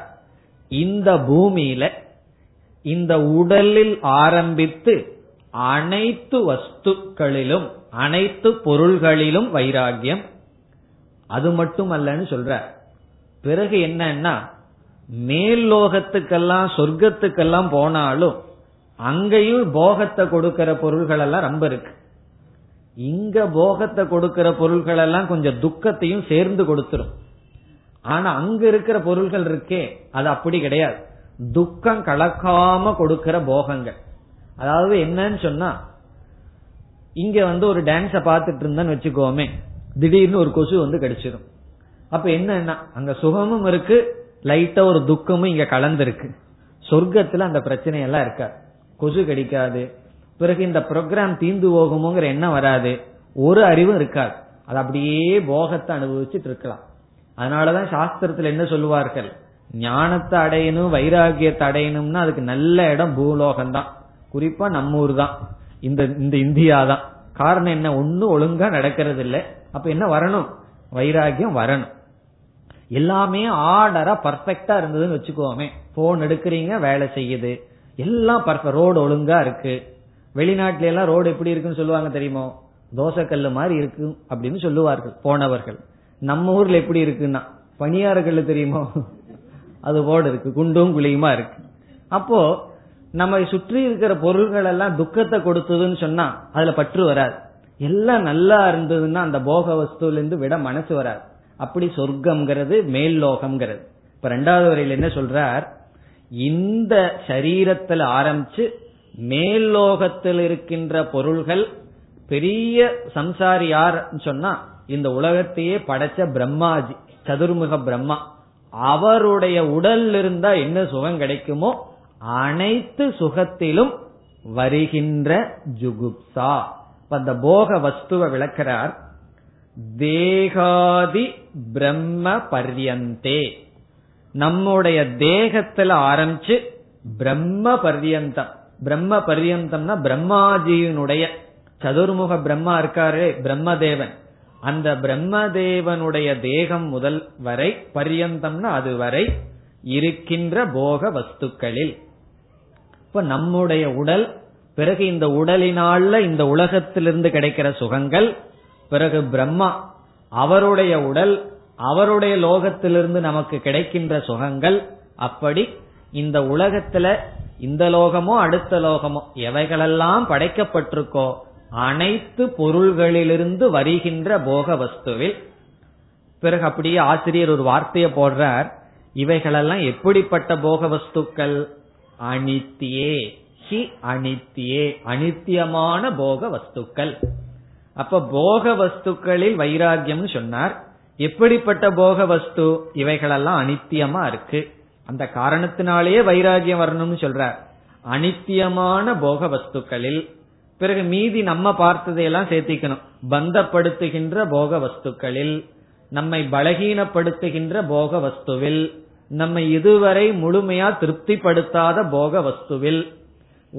இந்த பூமியில இந்த உடலில் ஆரம்பித்து அனைத்து வஸ்துக்களிலும் அனைத்து பொருள்களிலும் வைராகியம். அது மட்டுமல்லன்னு சொல்றார். பிறகு என்னன்னா மேல் லோகத்துக்கெல்லாம் சொர்க்கத்துக்கெல்லாம் போனாலும் அங்கேயும் போகத்தை கொடுக்கிற பொருள்கள் எல்லாம் ரொம்ப இருக்கு. இங்க போகத்தை கொடுக்கிற பொருள்கள் எல்லாம் கொஞ்சம் துக்கத்தையும் சேர்ந்து கொடுத்துரும். ஆனா அங்க இருக்கிற பொருள்கள் இருக்கே அது அப்படி கிடையாது, துக்கம் கலக்காம கொடுக்கிற போகங்கள். அதாவது என்னன்னு சொன்னா, இங்க வந்து ஒரு டான்ஸ பாத்துட்டு இருந்தேன்னு வச்சுக்கோமே, திடீர்னு ஒரு கொசு வந்து கடிச்சிடும். அப்ப என்னன்னா அங்க சுகமும் இருக்கு, லைட்டா ஒரு துக்கமும் இங்க கலந்துருக்கு. சொர்க்கத்துல அந்த பிரச்சனையெல்லாம் இருக்காது, கொசு கடிக்காது, பிறகு இந்த ப்ரோக்ராம் தீந்து போகுமோங்கிற எண்ணம் வராது, ஒரு அறிவும் இருக்காது. அது அப்படியே போகத்தை அனுபவிச்சுட்டு இருக்கலாம். அதனாலதான் சாஸ்திரத்துல என்ன சொல்லுவார்கள், ஞானத்தை அடையணும் வைராகியத்தை அடையணும்னா அதுக்கு நல்ல இடம் பூலோகம்தான், குறிப்பா நம்ம ஊர் தான், இந்த இந்தியா தான். காரணம் என்ன, ஒன்னும் ஒழுங்கா நடக்கிறது இல்லை. அப்ப என்ன வரணும், வைராகியம் வரணும். எல்லாமே ஆர்டரா பர்ஃபெக்டா இருந்ததுன்னு வச்சுக்கோமே, போன் எடுக்கிறீங்க வேலை செய்யுது, எல்லாம் பர்ஃபெக்ட், ரோடு ஒழுங்கா இருக்கு. வெளிநாட்டுல எல்லாம் ரோடு எப்படி இருக்குன்னு சொல்லுவாங்க தெரியுமோ, தோசைக்கல்லு மாதிரி இருக்கு அப்படின்னு சொல்லுவார்கள் போனவர்கள். நம்ம ஊர்ல எப்படி இருக்குன்னா பணியாறுகல்லு தெரியுமோ அது போடு இருக்கு, குண்டும் குழியுமா இருக்கு. அப்போ நம்ம சுற்றி இருக்கிற பொருள்கள் எல்லாம் துக்கத்தை கொடுத்ததுன்னு சொன்னா அதுல பற்று வராது. எல்லாம் நல்லா இருந்ததுன்னா அந்த போக வஸ்துல இருந்து விட மனசு வராது. அப்படி சொர்க்கம்ங்கிறது மேல் லோகம்ங்கிறது. இப்ப ரெண்டாவது வரையில என்ன சொல்றார், இந்த சரீரத்தில் ஆரம்பிச்சு மேல் லோகத்தில் இருக்கின்ற பொருள்கள், பெரிய சம்சாரி யார் சொன்னா இந்த உலகத்தையே படைச்ச பிரம்மாஜி, சதுர்முக பிரம்மா, அவருடைய உடல் இருந்தா என்ன சுகம் கிடைக்குமோ அனைத்து சுகத்திலும் வருகின்ற ஜுகுப்சா. அந்த போக வஸ்துவை விளக்கிறார். தேகாதி பிரம்ம பர்யந்தே, நம்முடைய தேகத்துல ஆரம்பிச்சு பிரம்ம பர்யந்தம், பிரம்ம பர்யந்தம்னா பிரம்மாஜியினுடைய, சதுர்முக பிரம்மா இருக்காரே பிரம்மதேவன், அந்த பிரம்மதேவனுடைய தேகம் முதல் வரை, பர்யந்தம்னா அது வரை இருக்கின்ற போக வஸ்துக்களில். இப்ப நம்முடைய உடல், பிறகு இந்த உடலினால இந்த உலகத்திலிருந்து கிடைக்கிற சுகங்கள், பிறகு பிரம்மா அவருடைய உடல், அவருடைய லோகத்திலிருந்து நமக்கு கிடைக்கின்ற சுகங்கள். அப்படி இந்த உலகத்துல இந்த லோகமோ அடுத்த லோகமோ எவைகளெல்லாம் படைக்கப்பட்டிருக்கோ அனைத்து பொருள்களிலிருந்து வருகின்ற போக வஸ்துவில். பிறகு அப்படியே ஆசிரியர் ஒரு வார்த்தையை போடுறார், இவைகளெல்லாம் எப்படிப்பட்ட போக வஸ்துக்கள், அனித்தியே, ஹி அனித்தியே, அனித்தியமான போக வஸ்துக்கள். அப்ப போக வஸ்துக்களில் வைராகியம்னு சொன்னார். எப்படிப்பட்ட போக வஸ்து? இவைகளெல்லாம் அனித்தியமா இருக்கு, அந்த காரணத்தினாலேயே வைராகியம் வரணும்னு சொல்றார். அனித்தியமான போக வஸ்துக்களில், பிறகு மீதி நம்ம பார்த்ததையெல்லாம் சேர்த்திக்கணும், பந்தப்படுத்துகின்ற போக வஸ்துக்களில், நம்மை பலகீனப்படுத்துகின்ற போக வஸ்துவில், நம்மை இதுவரை முழுமையா திருப்திப்படுத்தாத போக வஸ்துவில்,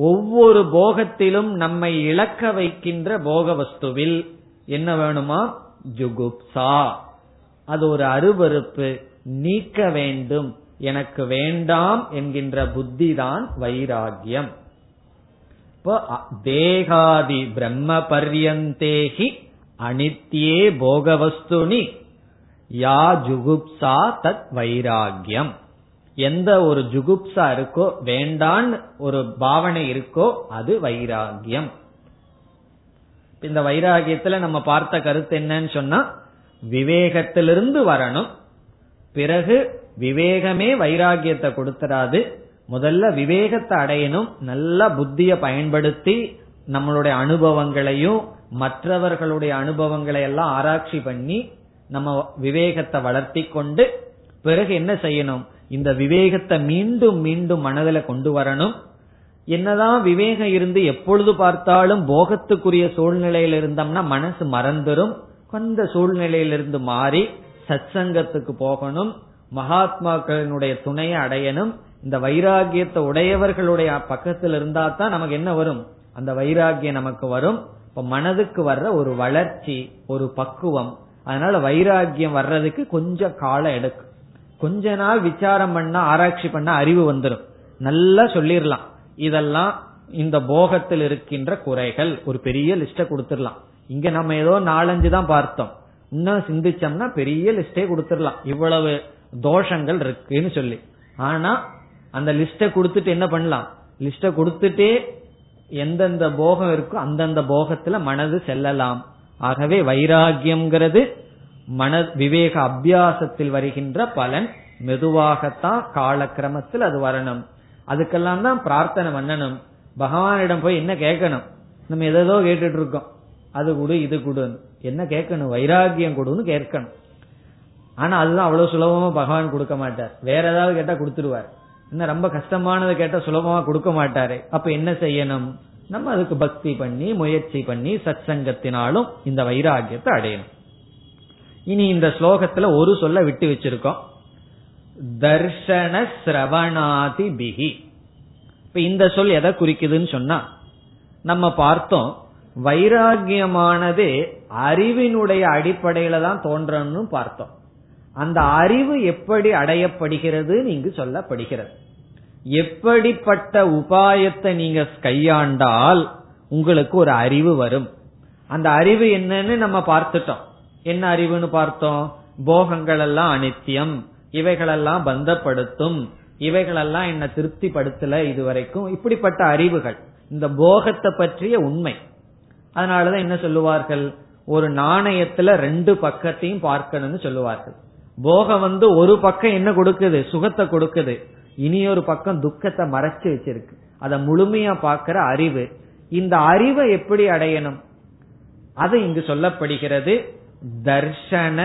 ஒவ்வொரு போகத்திலும் நம்மை இழக்க வைக்கின்ற போக வஸ்துவில் என்ன வேணுமா? ஜுகுப்சா, அது ஒரு அருவருப்பு, நீக்க வேண்டும், எனக்கு வேண்டாம் என்கின்ற புத்தி தான் வைராகியம். தேகாதி பிரம்ம பர்யந்தேகி அனித்யே போகவஸ்துனி யா ஜுகுப்சா தத் வைராகியம். எந்த ஒரு ஜுகுப்சா இருக்கோ, வேண்டான் ஒரு பாவனை இருக்கோ, அது வைராகியம். இந்த வைராகியத்துல நம்ம பார்த்த கருத்து என்னன்னு சொன்னா, விவேகத்திலிருந்து வரணும். பிறகு விவேகமே வைராகியத்தை கொடுத்துறாது, முதல்ல விவேகத்தை அடையணும். நல்ல புத்திய பயன்படுத்தி நம்மளுடைய அனுபவங்களையும் மற்றவர்களுடைய அனுபவங்களை எல்லாம் ஆராய்ச்சி பண்ணி நம்ம விவேகத்தை வளர்த்தி கொண்டு, பிறகு என்ன செய்யணும்? இந்த விவேகத்தை மீண்டும் மீண்டும் மனதில் கொண்டு வரணும். என்னதான் விவேகம் இருந்து எப்பொழுது பார்த்தாலும் போகத்துக்குரிய சூழ்நிலையில இருந்தோம்னா மனசு மறந்துரும். அந்த சூழ்நிலையிலிருந்து மாறி சத்சங்கத்துக்கு போகணும், மகாத்மாக்களினுடைய துணையை அடையணும். இந்த வைராகியத்தை உடையவர்களுடைய பக்கத்தில் இருந்தா தான் நமக்கு என்ன வரும்? அந்த வைராகியம் நமக்கு வரும். இப்ப மனதுக்கு வர்ற ஒரு வளர்ச்சி, ஒரு பக்குவம். அதனால வைராகியம் வர்றதுக்கு கொஞ்சம் காலம் எடுக்கும். கொஞ்ச நாள் விசாரம் பண்ண, ஆராய்ச்சி பண்ண அறிவு வந்துடும். நல்லா சொல்லிடலாம், இதெல்லாம் இந்த போகத்தில் இருக்கின்ற குறைகள், ஒரு பெரிய லிஸ்ட கொடுத்துடலாம். இங்க நம்ம ஏதோ நாலஞ்சு தான் பார்த்தோம், இன்னும் சிந்திச்சோம்னா பெரிய லிஸ்டே கொடுத்துடலாம், இவ்வளவு தோஷங்கள் இருக்குன்னு சொல்லி. ஆனா அந்த லிஸ்ட கொடுத்துட்டு என்ன பண்ணலாம்? லிஸ்ட கொடுத்துட்டே எந்தெந்த போகம் இருக்கோ அந்தந்த போகத்துல மனது செல்லலாம். ஆகவே வைராகியம்ங்கிறது மன விவேக அபியாசத்தில் வருகின்ற பலன். மெதுவாகத்தான் காலக்கிரமத்தில் அது வரணும். அதுக்கெல்லாம் தான் பிரார்த்தனை பண்ணணும், பகவானிடம் போய் என்ன கேட்கணும்? நம்ம எதோ கேட்டுட்டு இருக்கோம், அது கொடு இது கொடுன்னு. என்ன கேட்கணும்? வைராகியம் கொடுன்னு கேட்கணும். ஆனா அதுதான் அவ்வளவு சுலபமா பகவான் கொடுக்க மாட்டார். வேற ஏதாவது கேட்டா கொடுத்துருவார். இன்னும் ரொம்ப கஷ்டமானதை கேட்டா சுலபமா கொடுக்க மாட்டாரு. அப்ப என்ன செய்யணும்? நம்ம அதுக்கு பக்தி பண்ணி, முயற்சி பண்ணி, சத் சங்கத்தினாலும் இந்த வைராகியத்தை அடையணும். இனி இந்த ஸ்லோகத்துல ஒரு சொல்ல விட்டு வச்சிருக்கோம், தர்ஷன சிரவணாதி பிகி. இப்ப இந்த சொல் எதை குறிக்குதுன்னு சொன்னா, நம்ம பார்த்தோம் வைராகியமானது அறிவினுடைய அடிப்படையில தான் தோன்றன்னு பார்த்தோம். அந்த அறிவு எப்படி அடையப்படுகிறது? நீங்க சொல்லப்படுகிறது எப்படிப்பட்ட உபாயத்தை நீங்க கையாண்டால் உங்களுக்கு ஒரு அறிவு வரும். அந்த அறிவு என்னன்னு நம்ம பார்த்துட்டோம். என்ன அறிவுன்னு பார்த்தோம்? போகங்கள் எல்லாம் அனித்தியம், இவைகளெல்லாம் பந்தப்படுத்தும், இவைகளெல்லாம் என்ன திருப்திப்படுத்தல இதுவரைக்கும், இப்படிப்பட்ட அறிவுகள், இந்த போகத்தை பற்றிய உண்மை. அதனாலதான் என்ன சொல்லுவார்கள், ஒரு நாணயத்துல ரெண்டு பக்கத்தையும் பார்க்கணும்னு சொல்லுவார்கள். போகம் வந்து ஒரு பக்கம் என்ன கொடுக்குது? சுகத்தை கொடுக்குது. இனியொரு பக்கம் துக்கத்தை மறைச்சு வச்சிருக்கு. அதை முழுமையா பார்க்கிற அறிவு. இந்த அறிவை எப்படி அடையணும்? அது இங்கு சொல்லப்படுகிறது தர்ஷன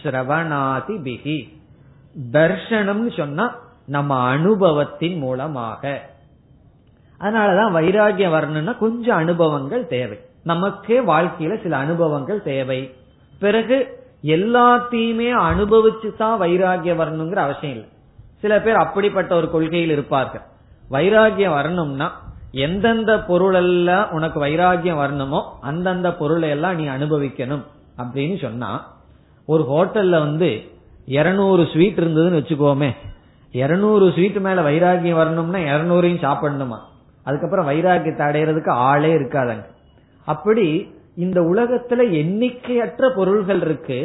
சிரவணாதி பிகி. தர்ஷனம்னு சொன்னா நம்ம அனுபவத்தின் மூலமாக. அதனாலதான் வைராகியம் வரணும்னா கொஞ்சம் அனுபவங்கள் தேவை. நமக்கே வாழ்க்கையில சில அனுபவங்கள் தேவை. பிறகு எல்லாத்தையுமே அனுபவிச்சுதான் வைராகியம் வரணுங்கிற அவசியம் இல்லை. சில பேர் அப்படிப்பட்ட ஒரு கொள்கையில் இருப்பார்கள். வைராகியம் வரணும்னா எந்தெந்த பொருள் எல்லாம் உனக்கு வைராகியம் வரணுமோ அந்தந்த பொருளை எல்லாம் நீ அனுபவிக்கணும் அப்படின்னு சொன்னா, ஒரு ஹோட்டல்ல வந்து இருநூறு ஸ்வீட் இருந்ததுன்னு வச்சுக்கோமே, இருநூறு ஸ்வீட் மேல வைராகியம் வரணும்னா இருநூறையும் சாப்பிடணுமா? அதுக்கப்புறம் வைராகியத்தை அடையிறதுக்கு ஆளே இருக்காதாங்க. அப்படி இந்த உலகத்துல எண்ணிக்கையற்ற பொருள்கள் இருக்கு.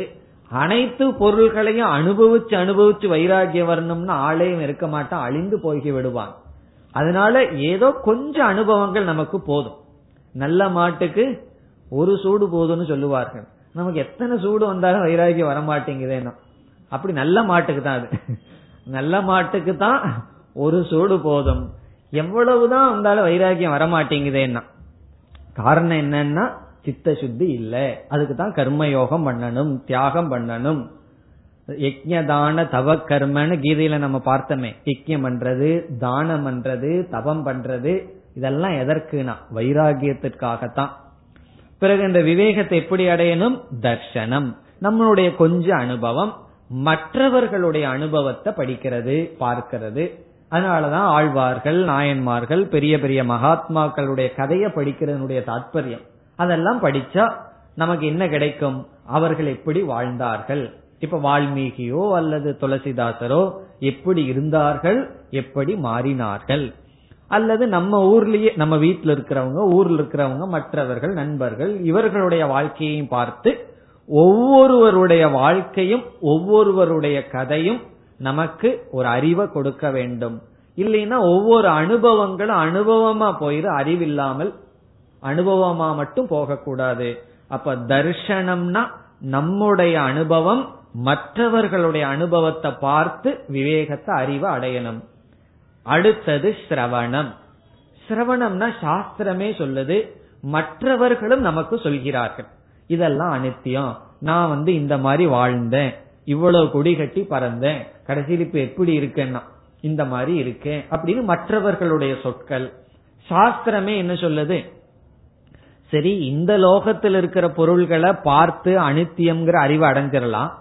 அனைத்து பொருள்களையும் அனுபவிச்சு அனுபவிச்சு வைராகியம் வரணும்னா ஆளையும் இருக்க மாட்டான், அழிந்து போகி விடுவான். அதனால ஏதோ கொஞ்சம் அனுபவங்கள் நமக்கு போதும். நல்ல மாட்டுக்கு ஒரு சூடு போதும்னு சொல்லுவார்கள். நமக்கு எத்தனை சூடு வந்தாலும் வைராகியம் வரமாட்டேங்குதேன்னா அப்படி நல்ல மாட்டுக்கு தான் அது. நல்ல மாட்டுக்கு தான் ஒரு சூடு போதும், எவ்வளவுதான் வந்தாலும் வைராகியம் வரமாட்டேங்குதேன்னா காரணம் என்னன்னா சித்த சுத்தி இல்லை, அதுக்கு தான் கர்மயோகம் பண்ணணும், தியாகம் பண்ணணும். யஜ்ஞதான தவ கர்மன்னு கீதையில நம்ம பார்த்தோமே, யஜ்ஞம் பண்றது, தானம் பண்றது, தவம் பண்றது, இதெல்லாம் எதற்குனா வைராகியத்திற்காகத்தான். பிறகு இந்த விவேகத்தை எப்படி அடையணும்? தர்சனம், நம்மளுடைய கொஞ்ச அனுபவம், மற்றவர்களுடைய அனுபவத்தை படிக்கிறது, பார்க்கிறது. அதனாலதான் ஆழ்வார்கள், நாயன்மார்கள், பெரிய பெரிய மகாத்மாக்களுடைய கதையை படிக்கிறதுனுடைய தாற்பயம். அதெல்லாம் படிச்சா நமக்கு என்ன கிடைக்கும்? அவர்கள் எப்படி வாழ்ந்தார்கள், இப்ப வால்மீகியோ அல்லது துளசிதாசரோ எப்படி இருந்தார்கள், எப்படி மாறினார்கள், அல்லது நம்ம ஊர்லயே, நம்ம வீட்டில் இருக்கிறவங்க, ஊர்ல இருக்கிறவங்க, மற்றவர்கள், நண்பர்கள், இவர்களுடைய வாழ்க்கையையும் பார்த்து ஒவ்வொருவருடைய வாழ்க்கையும் ஒவ்வொருவருடைய கதையும் நமக்கு ஒரு அறிவை கொடுக்க வேண்டும். இல்லைன்னா ஒவ்வொரு அனுபவங்களும் அனுபவமா போயிரு, அறிவில்லாமல் அனுபவமா மட்டும் போகக்கூடாது. அப்ப தர்சனம்னா நம்முடைய அனுபவம் மற்றவர்களுடைய அனுபவத்தை பார்த்து விவேகத்தை, அறிவை அடையணும். அடுத்தது சிரவணம். சிரவணம்னா சாஸ்திரமே சொல்லுது, மற்றவர்களும் நமக்கு சொல்கிறார்கள், இதெல்லாம் அனித்தியம், நான் வந்து இந்த மாதிரி வாழ்ந்தேன், இவ்வளவு கொடி கட்டி பறந்தேன், கடைசியில் இப்ப எப்படி இருக்கேன்னா இந்த மாதிரி இருக்கேன் அப்படின்னு மற்றவர்களுடைய சொற்கள். சாஸ்திரமே என்ன சொல்லுது? சரி, இந்த லோகத்தில் இருக்கிற பொருள்களை பார்த்து அனித்தியம்ங்கிற அறிவை அடைஞ்சிடலாம்,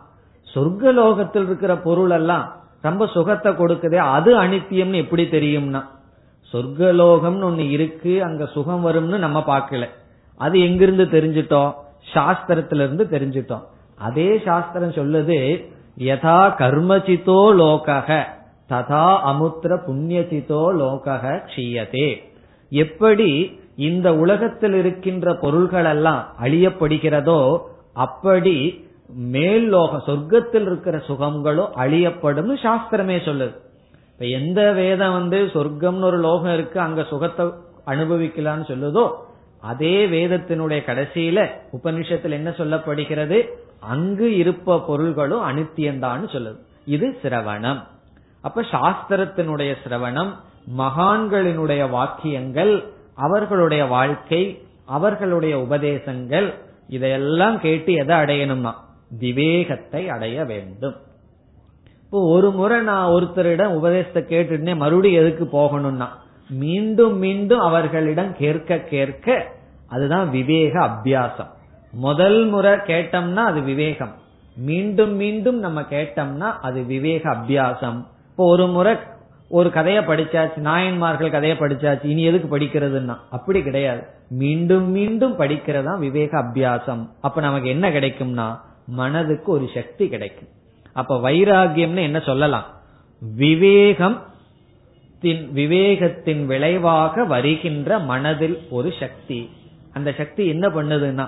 சொர்க்க லோகத்தில் இருக்கிற பொருள் எல்லாம் ரொம்ப சுகத்தை கொடுக்குதே, அது அனித்தியம்னு எப்படி தெரியும்னா, சொர்க்கலோகம்னு ஒண்ணு இருக்கு, அங்க சுகம் வரும்னு நம்ம பார்க்கல, அது எங்கிருந்து தெரிஞ்சிட்டோம்? சாஸ்திரத்திலிருந்து தெரிஞ்சிட்டோம். அதே சாஸ்திரம் சொல்லுது, யதா கர்மசிதோ லோகக ததா அமுத்திர புண்ணியசிதோ லோகக க்ஷீயதே. எப்படி இந்த உலகத்தில் இருக்கின்ற பொருள்கள் எல்லாம் அழியப்படுகிறதோ, அப்படி மேல் லோக சொர்க்கத்தில் இருக்கிற சுகங்களும் அழியப்படும் சாஸ்திரமே சொல்லுது. இப்ப எந்த வேதம் வந்து சொர்க்கம்னு ஒரு லோகம் இருக்கு, அங்க சுகத்தை அனுபவிக்கலாம்னு சொல்லுதோ, அதே வேதத்தினுடைய கடைசியில உபனிஷத்தில் என்ன சொல்லப்படுகிறது? அங்கு இருப்ப பொருள்களும் அனித்தியந்தான்னு சொல்லுது. இது சிரவணம். அப்ப சாஸ்திரத்தினுடைய சிரவணம், மகான்களினுடைய வாக்கியங்கள், அவர்களுடைய வாழ்க்கை, அவர்களுடைய உபதேசங்கள், இதையெல்லாம் கேட்டு எதை அடையணும்னா விவேகத்தை அடைய வேண்டும். இப்போ ஒரு முறை நான் ஒருத்தரிடம் உபதேசத்தை கேட்டுனே மறுபடியும் எதுக்கு போகணும்னா, மீண்டும் மீண்டும் அவர்களிடம் கேட்க கேட்க, அதுதான் விவேக அபியாசம். முதல் முறை கேட்டோம்னா அது விவேகம், மீண்டும் மீண்டும் நம்ம கேட்டோம்னா அது விவேக அபியாசம். இப்போ ஒரு முறை ஒரு கதையை படிச்சாச்சு, நாயன்மார்கள் கதையை படிச்சாச்சு, இனி எதுக்கு படிக்கிறதுன்னா அப்படி கிடையாது, மீண்டும் மீண்டும் படிக்கிறதா விவேக அபியாசம். அப்ப நமக்கு என்ன கிடைக்கும்னா மனதுக்கு ஒரு சக்தி கிடைக்கும். அப்ப வைராகியம்னு என்ன சொல்லலாம்? விவேகம், விவேகத்தின் விளைவாக வருகின்ற மனதில் ஒரு சக்தி. அந்த சக்தி என்ன பண்ணுதுன்னா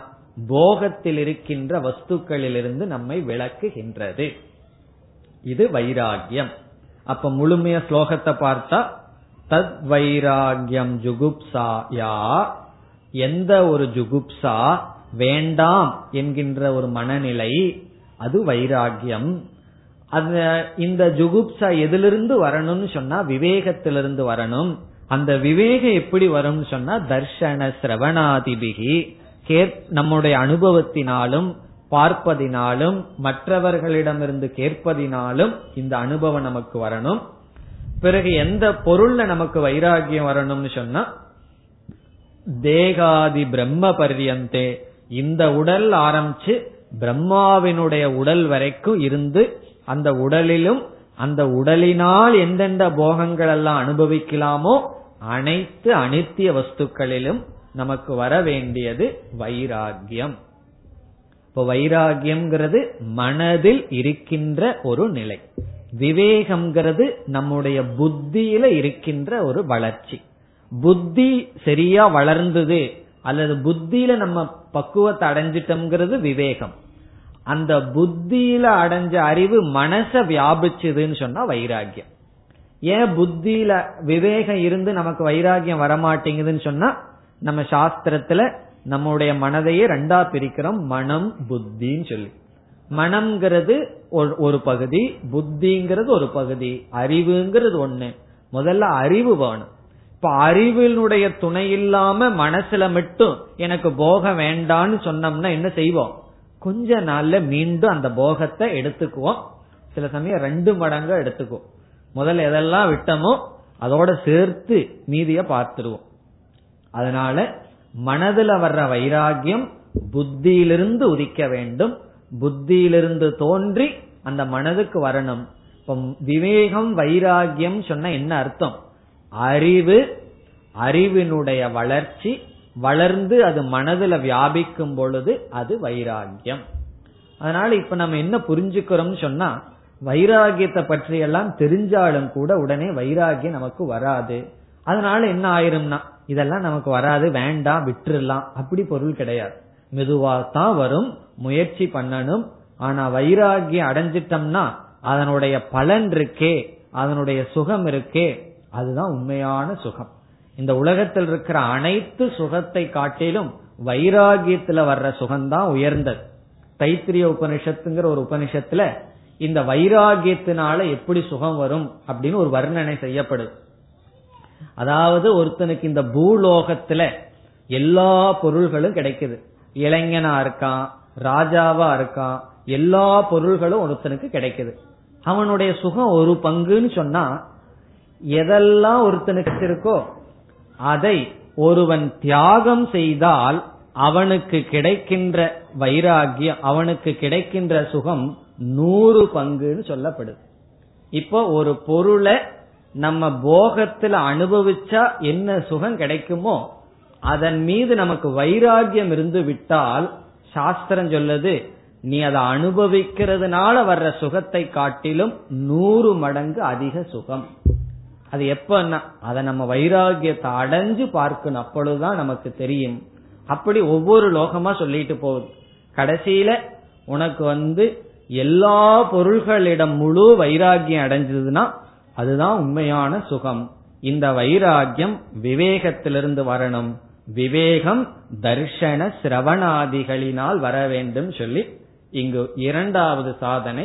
போகத்தில் இருக்கின்ற வஸ்துக்களிலிருந்து நம்மை விளக்குகின்றது. இது வைராகியம். அப்ப முழுமைய ஸ்லோகத்தை பார்த்தா, தத் வைராகியம் ஜுகுப்சா யா, எந்த ஒரு ஜுகுப்சா வேண்டாம் என்கின்ற ஒரு மனநிலை, அது வைராகியம். அந்த இந்த ஜுகுப்சா எதிலிருந்து வரணும்னு சொன்னா விவேகத்திலிருந்து வரணும். அந்த விவேகம் எப்படி வரும்னு சொன்னா தர்ஷன சிரவணாதிபிகி, நம்முடைய அனுபவத்தினாலும் பார்ப்பதினாலும் மற்றவர்களிடமிருந்து கேட்பதினாலும் இந்த அனுபவம் நமக்கு வரணும். பிறகு எந்த பொருள்ல நமக்கு வைராகியம் வரணும்னு சொன்னா தேகாதி பிரம்ம பர்யந்தே, இந்த உடல் ஆரம்பிச்சு பிரம்மாவினுடைய உடல் வரைக்கும் இருந்து, அந்த உடலிலும் அந்த உடலினால் எந்தெந்த போகங்கள் எல்லாம் அனுபவிக்கலாமோ அனைத்து அனித்திய வஸ்துக்களிலும் நமக்கு வர வேண்டியது வைராகியம். இப்ப வைராகியம்ங்கிறது மனதில் இருக்கின்ற ஒரு நிலை, விவேகம்ங்கிறது நம்முடைய புத்தியில இருக்கின்ற ஒரு வளர்ச்சி. புத்தி சரியா வளர்ந்தது அல்லது புத்தியில நம்ம பக்குவத்தை அடைஞ்சிட்டோம்ங்கிறது விவேகம். அந்த புத்தியில அடைஞ்ச அறிவு மனச வியாபிச்சதுன்னு சொன்னா வைராகியம். ஏன் புத்தியில விவேகம் இருந்து நமக்கு வைராகியம் வரமாட்டேங்குதுன்னு சொன்னா, நம்ம சாஸ்திரத்துல நம்முடைய மனதையே ரெண்டா பிரிக்கிறோம், மனம் புத்தின்னு சொல்லி. மனம்ங்கிறது ஒரு பகுதி, புத்திங்கிறது ஒரு பகுதி, அறிவுங்கிறது ஒண்ணு. முதல்ல அறிவு வேணும். இப்ப அறிவினுடைய துணை இல்லாம மனசுல மட்டும் எனக்கு போகம் வேண்டான்னு சொன்னோம்னா என்ன செய்வோம்? கொஞ்ச நாள்ல மீண்டும் அந்த போகத்தை எடுத்துக்குவோம். சில சமயம் ரெண்டு மடங்கா எடுத்துக்குவோம். முதல்ல எதெல்லாம் விட்டமோ அதோட சேர்த்து மீதிய பார்த்துருவோம். அதனால மனதுல வர்ற வைராகியம் புத்தியிலிருந்து உதிக்க வேண்டும், புத்தியிலிருந்து தோன்றி அந்த மனதுக்கு வரணும். இப்ப விவேகம் வைராகியம் சொன்னா என்ன அர்த்தம்? அறிவு, அறிவினுடைய வளர்ச்சி, வளர்ந்து அது மனதுல வியாபிக்கும் பொழுது அது வைராகியம். அதனால இப்ப நம்ம என்ன புரிஞ்சுக்கிறோம் சொன்னா, வைராகியத்தை பற்றி எல்லாம் தெரிஞ்சாலும் கூட உடனே வைராகியம் நமக்கு வராது. அதனால என்ன ஆயிரும்னா, இதெல்லாம் நமக்கு வராது, வேண்டாம், விட்டுறலாம், அப்படி பொருள் கிடையாது. மெதுவா தான் வரும், முயற்சி பண்ணணும். ஆனா வைராகியம் அடைஞ்சிட்டோம்னா அதனுடைய பலன் இருக்கே, அதனுடைய சுகம் இருக்கே, அதுதான் உண்மையான சுகம். இந்த உலகத்தில் இருக்கிற அனைத்து சுகத்தை காட்டிலும் வைராகியத்துல வர்ற சுகம்தான் உயர்ந்தது. தைத்திரிய உபனிஷத்துங்கிற ஒரு உபனிஷத்துல இந்த வைராகியத்தினால எப்படி சுகம் வரும் அப்படின்னு ஒரு வர்ணனை செய்யப்படுது. அதாவது ஒருத்தனுக்கு இந்த பூலோகத்துல எல்லா பொருள்களும் கிடைக்குது. இளைஞனா இருக்கான், ராஜாவா இருக்கான், எல்லா பொருள்களும் ஒருத்தனுக்கு கிடைக்குது. அவனுடைய சுகம் ஒரு பங்குன்னு சொன்னா, எதெல்லாம் ஒருத்தனுக்கு இருக்கோ அதை ஒருவன் தியாகம் செய்தால் அவனுக்கு கிடைக்கின்ற வைராகியம், அவனுக்கு கிடைக்கின்ற சுகம் நூறு பங்குன்னு சொல்லப்படுது. இப்போ ஒரு பொருளை நம்ம போகத்துல அனுபவிச்சா என்ன சுகம் கிடைக்குமோ அதன் மீது நமக்கு வைராகியம் இருந்து விட்டால், சாஸ்திரம் சொல்லுது, நீ அதை அனுபவிக்கிறதுனால வர்ற சுகத்தை காட்டிலும் நூறு மடங்கு அதிக சுகம். அது எப்பன்னா, அதை நம்ம வைராகியத்தை அடைஞ்சு பார்க்கணும், அப்பொழுதுதான் நமக்கு தெரியும். அப்படி ஒவ்வொரு லோகமா சொல்லிட்டு போகுது. கடைசியில உனக்கு வந்து எல்லா பொருள்களிடம் முழு வைராகியம் அடைஞ்சதுன்னா அதுதான் உண்மையான சுகம். இந்த வைராகியம் விவேகத்திலிருந்து வரணும். விவேகம் தர்ஷன சிரவணாதிகளினால் வர வேண்டும் சொல்லி இங்கு இரண்டாவது சாதனை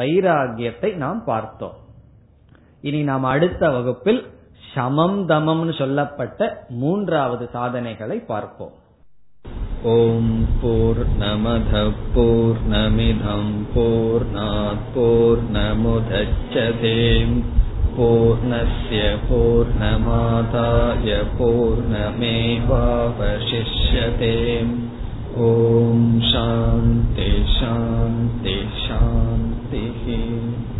வைராகியத்தை நாம் பார்த்தோம். இனி நாம் அடுத்த வகுப்பில் சமம் தமம்னு சொல்லப்பட்ட மூன்றாவது சாதனைகளை பார்ப்போம். ஓம் பூர்ணமத பூர்ணமிதம் பூர்ணாத் பூர்ணமுதச்யதே பூர்ணஸ்ய பூர்ணமாதாய பூர்ணமேவாவசிஷ்யதே. ஓம் சாந்தி சாந்தி சாந்தி.